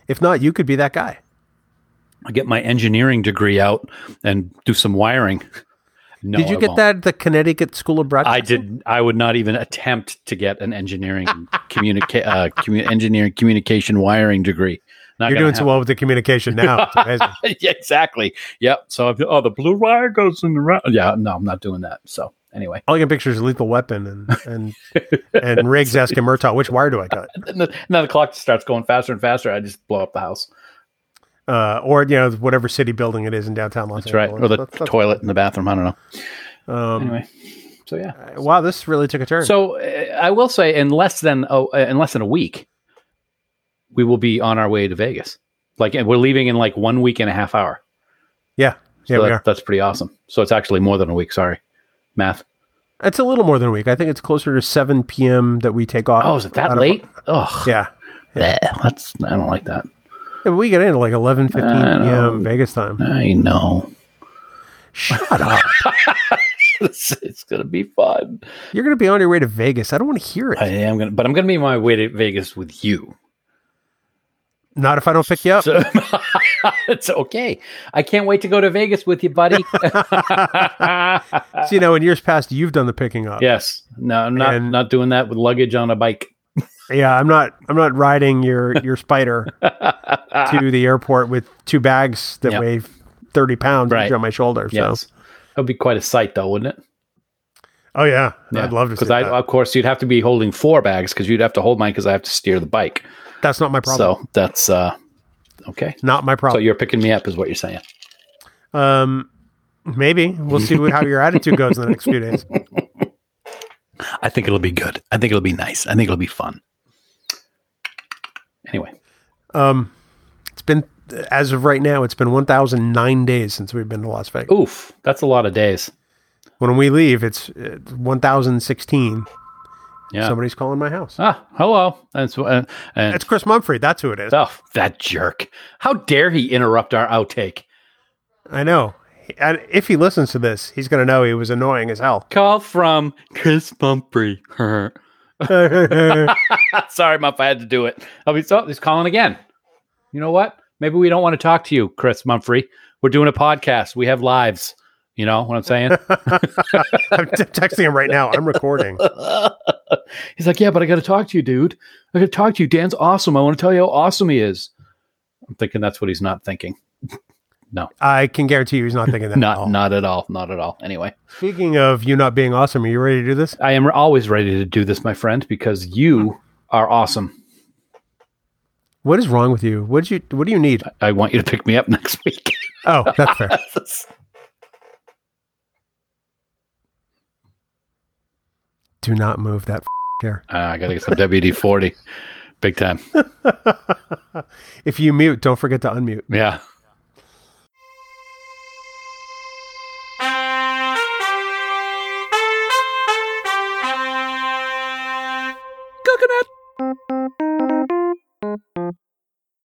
If not, you could be that guy. I'll get my engineering degree out and do some wiring. No, did you get that at the Connecticut School of Broadcasting? I did. I would not even attempt to get an engineering communication wiring degree. Not You're doing so well with the communication now. Exactly. Yep. So the blue wire goes in the round. Yeah. No, I'm not doing that. So anyway. All I can picture is Lethal Weapon and Riggs asking Murtaugh, which wire do I cut? And then the clock starts going faster and faster. I just blow up the house. Or, you know, whatever city building it is in downtown Los Angeles. Right. Or that's toilet in the bathroom. I don't know. Anyway. So, yeah. Wow, this really took a turn. So I will say in less than a week, we will be on our way to Vegas. Like, and we're leaving in like 1 week and a half hour. Yeah. Yeah, so that's pretty awesome. So it's actually more than a week. Sorry. Math. It's a little more than a week. I think it's closer to 7 p.m. that we take off. Oh, is it that late? Ugh. Yeah. I don't like that. Yeah, we get into like 11:15 p.m. Vegas time. I know. Shut up. It's going to be fun. You're going to be on your way to Vegas. I don't want to hear it. I am going to, but I'm going to be on my way to Vegas with you. Not if I don't pick you up. So, it's okay. I can't wait to go to Vegas with you, buddy. See, now in years past, you've done the picking up. Yes. No, I'm not doing that with luggage on a bike. Yeah, I'm not riding your spider to the airport with two bags that weigh 30 pounds on my shoulder. Yes. So. That would be quite a sight, though, wouldn't it? Oh, yeah. I'd love to see that. Because, of course, you'd have to be holding 4 bags because you'd have to hold mine because I have to steer the bike. That's not my problem. So that's okay. Not my problem. So you're picking me up is what you're saying. Maybe. We'll see how your attitude goes in the next few days. I think it'll be good. I think it'll be nice. I think it'll be fun. Anyway. It's been, as of right now, it's been 1,009 days since we've been to Las Vegas. Oof. That's a lot of days. When we leave, it's 1,016. Yeah. Somebody's calling my house. Ah, hello. And it's Chris Mumfrey. That's who it is. Oh, that jerk. How dare he interrupt our outtake? I know. And if he listens to this, he's going to know he was annoying as hell. Call from Chris Mumfrey. Sorry, Muff. I had to do it. He's calling again. You know what? Maybe we don't want to talk to you, Chris Mumfrey. We're doing a podcast. We have lives. You know what I'm saying? I'm texting him right now. I'm recording. He's like, yeah, but I got to talk to you, dude. I got to talk to you. Dan's awesome. I want to tell you how awesome he is. I'm thinking that's what he's not thinking. No. I can guarantee you he's not thinking that at all. Not at all. Not at all. Anyway. Speaking of you not being awesome, are you ready to do this? I am always ready to do this, my friend, because you are awesome. What is wrong with you? What do you need? I want you to pick me up next week. Oh, that's fair. Do not move that hair. I got to get some WD-40. Big time. If you mute, don't forget to unmute. Yeah. Coconut.